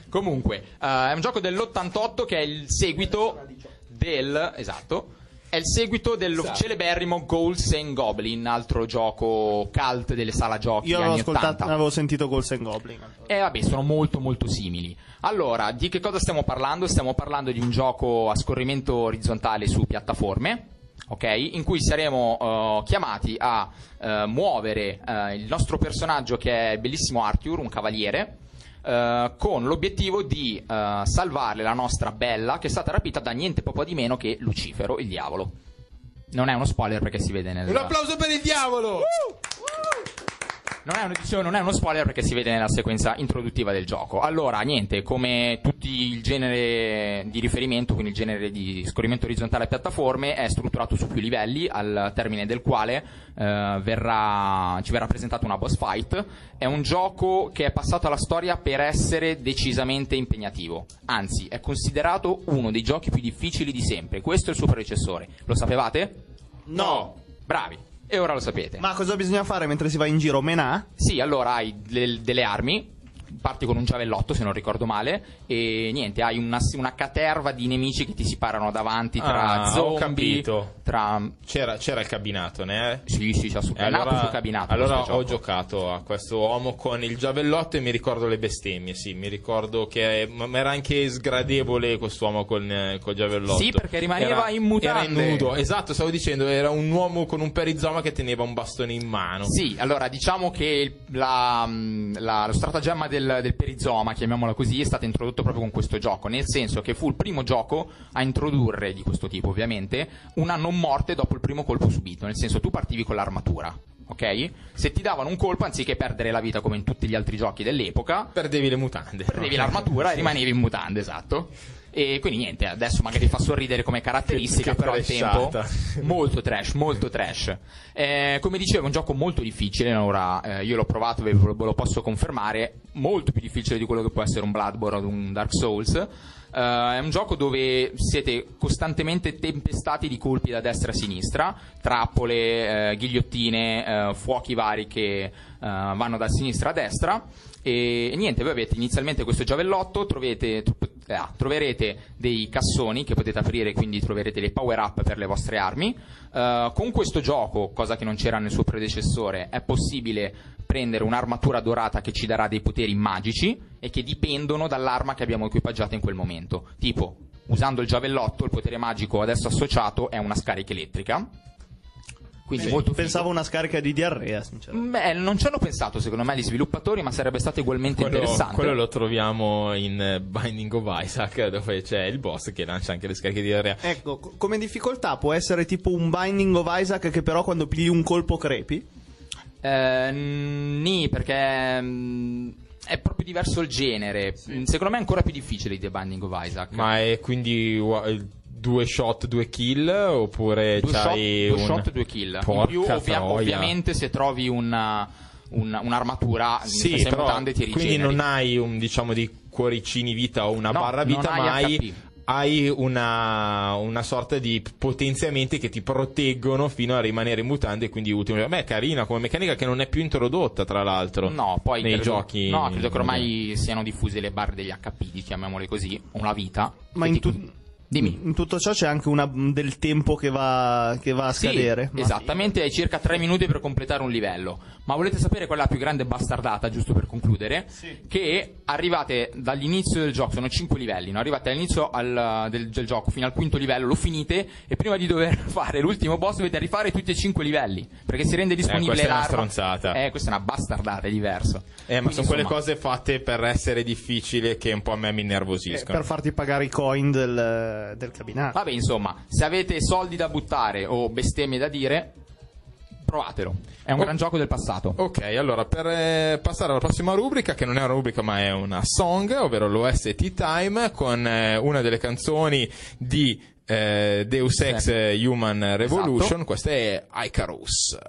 Comunque, uh, è un gioco dell'ottantotto che è il seguito del, esatto, è il seguito del esatto. celeberrimo Ghouls and Goblin, altro gioco cult delle sala giochi Io anni ottanta. Io avevo sentito Ghouls and Goblin. E eh, vabbè, sono molto molto simili. Allora, di che cosa stiamo parlando? Stiamo parlando di un gioco a scorrimento orizzontale su piattaforme. Ok, in cui saremo uh, chiamati a uh, muovere uh, il nostro personaggio, che è il bellissimo Arthur, un cavaliere, uh, con l'obiettivo di uh, salvare la nostra Bella, che è stata rapita da niente poco di meno che Lucifero, il diavolo. Non è uno spoiler perché si vede nel... Un applauso per il diavolo! Uh! Non è, un, non è uno spoiler perché si vede nella sequenza introduttiva del gioco. Allora, niente, come tutti il genere di riferimento, quindi il genere di scorrimento orizzontale a piattaforme, è strutturato su più livelli, al termine del quale eh, verrà, ci verrà presentata una boss fight. È un gioco che è passato alla storia per essere decisamente impegnativo. Anzi, è considerato uno dei giochi più difficili di sempre. Questo è il suo predecessore. Lo sapevate? No! Bravi! E ora lo sapete. Ma cosa bisogna fare mentre si va in giro? Menà? Sì, allora hai le, delle armi, parti con un giavellotto se non ricordo male, e niente, hai una, una caterva di nemici che ti si parano davanti tra ah, zombie, ho capito. Tra... C'era, c'era il cabinato, ne? Sì, sì, c'è su, eh, allora, su cabinato. Allora ho gioco. giocato a questo uomo con il giavellotto e mi ricordo le bestemmie, sì, mi ricordo che ma era anche sgradevole quest'uomo con eh, col giavellotto. Sì, perché rimaneva in mutande. Era nudo, esatto, stavo dicendo, era un uomo con un perizoma che teneva un bastone in mano. Sì, allora diciamo che la, la, lo stratagemma del del perizoma, chiamiamola così, è stato introdotto proprio con questo gioco, nel senso che fu il primo gioco a introdurre, di questo tipo ovviamente, una non morte dopo il primo colpo subito, nel senso tu partivi con l'armatura, ok? Se ti davano un colpo, anziché perdere la vita come in tutti gli altri giochi dell'epoca, perdevi le mutande, perdevi l'armatura e rimanevi in mutande, esatto. E quindi niente, adesso magari fa sorridere come caratteristica, che, che però al tempo molto trash, molto trash. Eh, come dicevo, è un gioco molto difficile. Ora eh, io l'ho provato, ve lo posso confermare, molto più difficile di quello che può essere un Bloodborne o un Dark Souls. Eh, è un gioco dove siete costantemente tempestati di colpi da destra a sinistra, trappole, eh, ghigliottine, eh, fuochi vari che eh, vanno da sinistra a destra. E, e niente, voi avete inizialmente questo giavellotto, trovete, tro- eh, troverete dei cassoni che potete aprire, quindi troverete dei power up per le vostre armi. Eh, con questo gioco, cosa che non c'era nel suo predecessore, è possibile prendere un'armatura dorata che ci darà dei poteri magici e che dipendono dall'arma che abbiamo equipaggiata in quel momento. Tipo, usando il giavellotto, il potere magico adesso associato è una scarica elettrica. Quindi sì, molto pensavo una scarica di diarrea, sinceramente. Beh, non ci hanno pensato secondo me gli sviluppatori, ma sarebbe stato ugualmente quello, interessante. Quello lo troviamo in Binding of Isaac, dove c'è il boss che lancia anche le scariche di diarrea. Ecco, come difficoltà può essere tipo un Binding of Isaac, che però quando pigli un colpo crepi? Eh, nì, perché... Mh... è proprio diverso il genere, sì. Secondo me è ancora più difficile di The Binding of Isaac. Ma è quindi due shot, due kill? Oppure due c'hai shot, due un... shot, due kill. Porca in più, ovvia- ovviamente, se trovi una, una, un'armatura, sì, se mutande ti rigeneri. Quindi non hai un, diciamo, di cuoricini vita o una no, barra vita, hai ma hai... H P. Hai una, una sorta di potenziamenti che ti proteggono fino a rimanere mutante, quindi utili. A me è carina come meccanica, che non è più introdotta tra l'altro. No, poi nei credo, giochi. No, credo che ormai siano diffuse le barre degli H P, chiamiamole così, o una vita. Ma in, tu- ti... Dimmi. In tutto ciò c'è anche una del tempo che va, che va a sì, scadere. Esattamente, sì. Hai circa tre minuti per completare un livello. Ma volete sapere qual è la più grande bastardata, giusto per concludere? Sì. Che arrivate dall'inizio del gioco, sono cinque livelli, no? Arrivate all'inizio al, del, del gioco fino al quinto livello, lo finite, e prima di dover fare l'ultimo boss dovete rifare tutti e cinque livelli, perché si rende disponibile eh, l'arma. Questa è una stronzata. Eh, questa è una bastardata, è diverso. Eh, ma Quindi, sono insomma... quelle cose fatte per essere difficile, che un po' a me mi innervosiscono. Eh, per farti pagare i coin del, del cabinato. Vabbè, insomma, se avete soldi da buttare o bestemmie da dire... provatelo, è un oh. gran gioco del passato. Ok, allora per eh, passare alla prossima rubrica, che non è una rubrica ma è una song, ovvero l'O S T Time, con eh, una delle canzoni di eh, Deus Ex eh. Human Revolution, esatto. Questa è Icarus.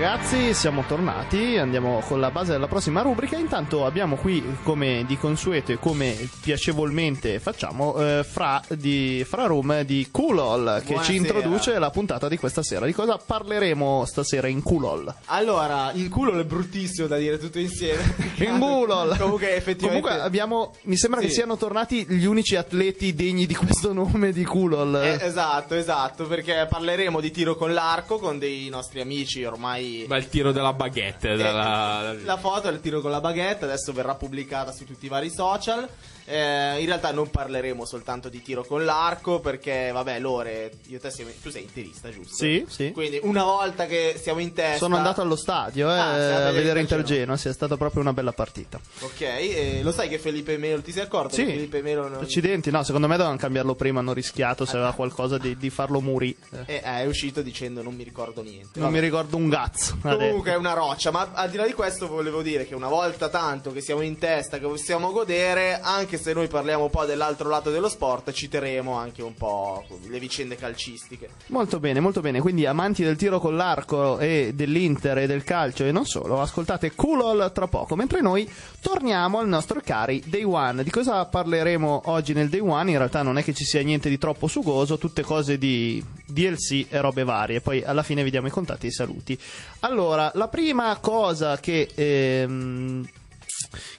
Ragazzi, siamo tornati, andiamo con la base della prossima rubrica. Intanto abbiamo qui, come di consueto e come piacevolmente facciamo, eh, Fra di Fra Room di Coolol, che Buonasera. Ci introduce la puntata di questa sera. Di cosa parleremo stasera in Coolol? Allora, in Coolol è bruttissimo da dire tutto insieme. In Coolol comunque effettivamente comunque abbiamo, mi sembra sì. che siano tornati gli unici atleti degni di questo nome di Coolol. Eh, esatto, esatto, perché parleremo di tiro con l'arco con dei nostri amici ormai. Ma il tiro della baguette, eh, della... la foto del tiro con la baguette adesso verrà pubblicata su tutti i vari social. Eh, in realtà non parleremo soltanto di tiro con l'arco, perché vabbè, Lore, io te siamo... tu sei interista, giusto? Sì, sì. Quindi una volta che siamo in testa, sono andato allo stadio eh, ah, a vedere Inter Genoa, sì, è stata proprio una bella partita. Ok, eh, lo sai che Felipe Melo, ti sei accorto? Sì. Che Felipe Melo non... accidenti, no, secondo me dovevano cambiarlo prima, hanno rischiato, se ah, aveva qualcosa di, di farlo morire. Eh. Eh, è uscito dicendo non mi ricordo niente. Non vabbè. mi ricordo un cazzo. Comunque è una roccia, ma al di là di questo volevo dire che una volta tanto che siamo in testa, che possiamo godere, anche se noi parliamo un po' dell'altro lato dello sport, citeremo anche un po' le vicende calcistiche. Molto bene, molto bene. Quindi amanti del tiro con l'arco e dell'Inter e del calcio e non solo, ascoltate Coolol tra poco. Mentre noi torniamo al nostro cari Day One. Di cosa parleremo oggi nel Day One? In realtà non è che ci sia niente di troppo sugoso, tutte cose di D L C e robe varie. Poi alla fine vediamo i contatti e i saluti. Allora, la prima cosa che... Ehm...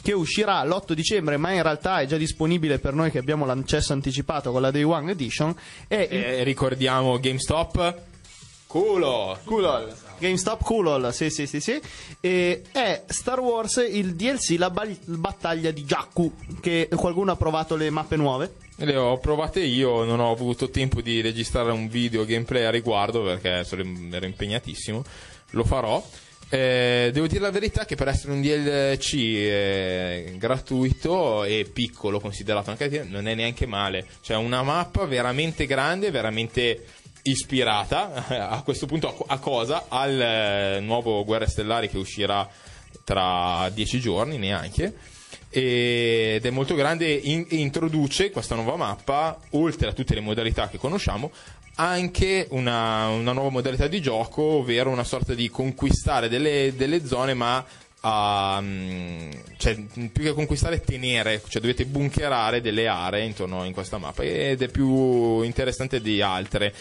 che uscirà l'otto dicembre, ma in realtà è già disponibile per noi che abbiamo l'accesso anticipato con la Day One Edition, e eh, ricordiamo GameStop Coolol. Coolol. GameStop Coolol, sì sì sì sì. E è Star Wars il D L C La ba- battaglia di Jakku, che qualcuno ha provato le mappe nuove? Le ho provate io, non ho avuto tempo di registrare un video gameplay a riguardo perché ero impegnatissimo, lo farò. Eh, devo dire la verità che per essere un D L C eh, gratuito e piccolo, considerato anche, non è neanche male. Cioè una mappa veramente grande, veramente ispirata a questo punto a cosa? Al eh, nuovo Guerre Stellari che uscirà tra dieci giorni neanche, ed è molto grande e introduce questa nuova mappa, oltre a tutte le modalità che conosciamo, anche una, una nuova modalità di gioco, ovvero una sorta di conquistare delle, delle zone, ma a, cioè, più che conquistare, tenere, cioè dovete bunkerare delle aree intorno in questa mappa, ed è più interessante di altre.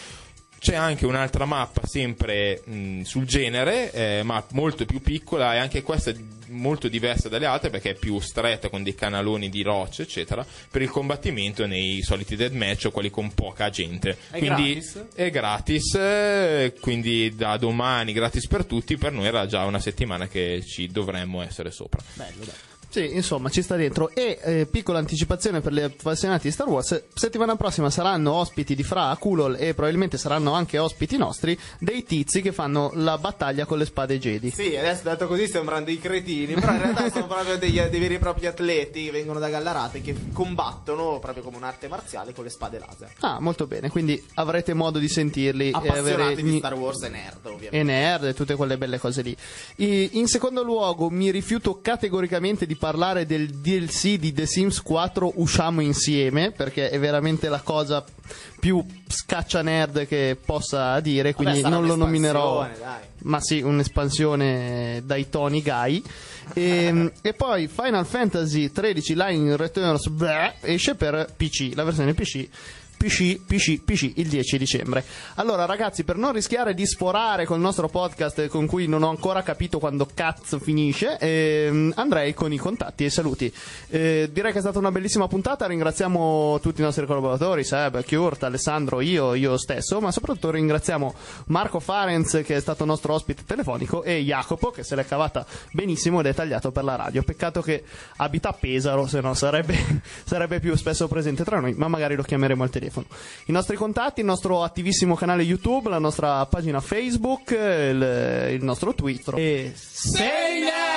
C'è anche un'altra mappa sempre mh, sul genere, eh, ma molto più piccola, e anche questa è molto diversa dalle altre perché è più stretta, con dei canaloni di rocce eccetera, per il combattimento nei soliti deathmatch o quelli con poca gente. È quindi gratis. È gratis, eh, quindi da domani gratis per tutti. Per noi era già una settimana che ci dovremmo essere sopra. Bello, bello. Sì, insomma, ci sta dentro. E eh, piccola anticipazione per gli appassionati di Star Wars: settimana prossima saranno ospiti di Fra Akulol e probabilmente saranno anche ospiti nostri dei tizi che fanno la battaglia con le spade Jedi. Sì, adesso dato così sembrano dei cretini, però in realtà sono proprio degli, dei veri e propri atleti che vengono da Gallarate, che combattono proprio come un'arte marziale con le spade laser. Ah, molto bene, quindi avrete modo di sentirli. Appassionati e avere... di Star Wars e nerd, ovviamente. E nerd e tutte quelle belle cose lì. E in secondo luogo mi rifiuto categoricamente di parlare del D L C di The Sims quattro Usciamo Insieme, perché è veramente la cosa più scaccia nerd che possa dire, quindi vabbè, non lo nominerò, dai. Ma sì, un'espansione dai Tony Guy. E, e poi Final Fantasy tredici Line Returns bleh, esce per P C, la versione P C P C, P C, P C il dieci dicembre. Allora ragazzi, per non rischiare di sforare col nostro podcast con cui non ho ancora capito quando cazzo finisce, ehm, andrei con i contatti e i saluti. Eh, direi che è stata una bellissima puntata, ringraziamo tutti i nostri collaboratori, Seb, Chiurt, Alessandro, io, io stesso, ma soprattutto ringraziamo Marco Farenz che è stato nostro ospite telefonico e Jacopo che se l'è cavata benissimo ed è tagliato per la radio. Peccato che abita a Pesaro, se no sarebbe, sarebbe più spesso presente tra noi, ma magari lo chiameremo al telefono. I nostri contatti, il nostro attivissimo canale YouTube, la nostra pagina Facebook, il, il nostro Twitter e... Sei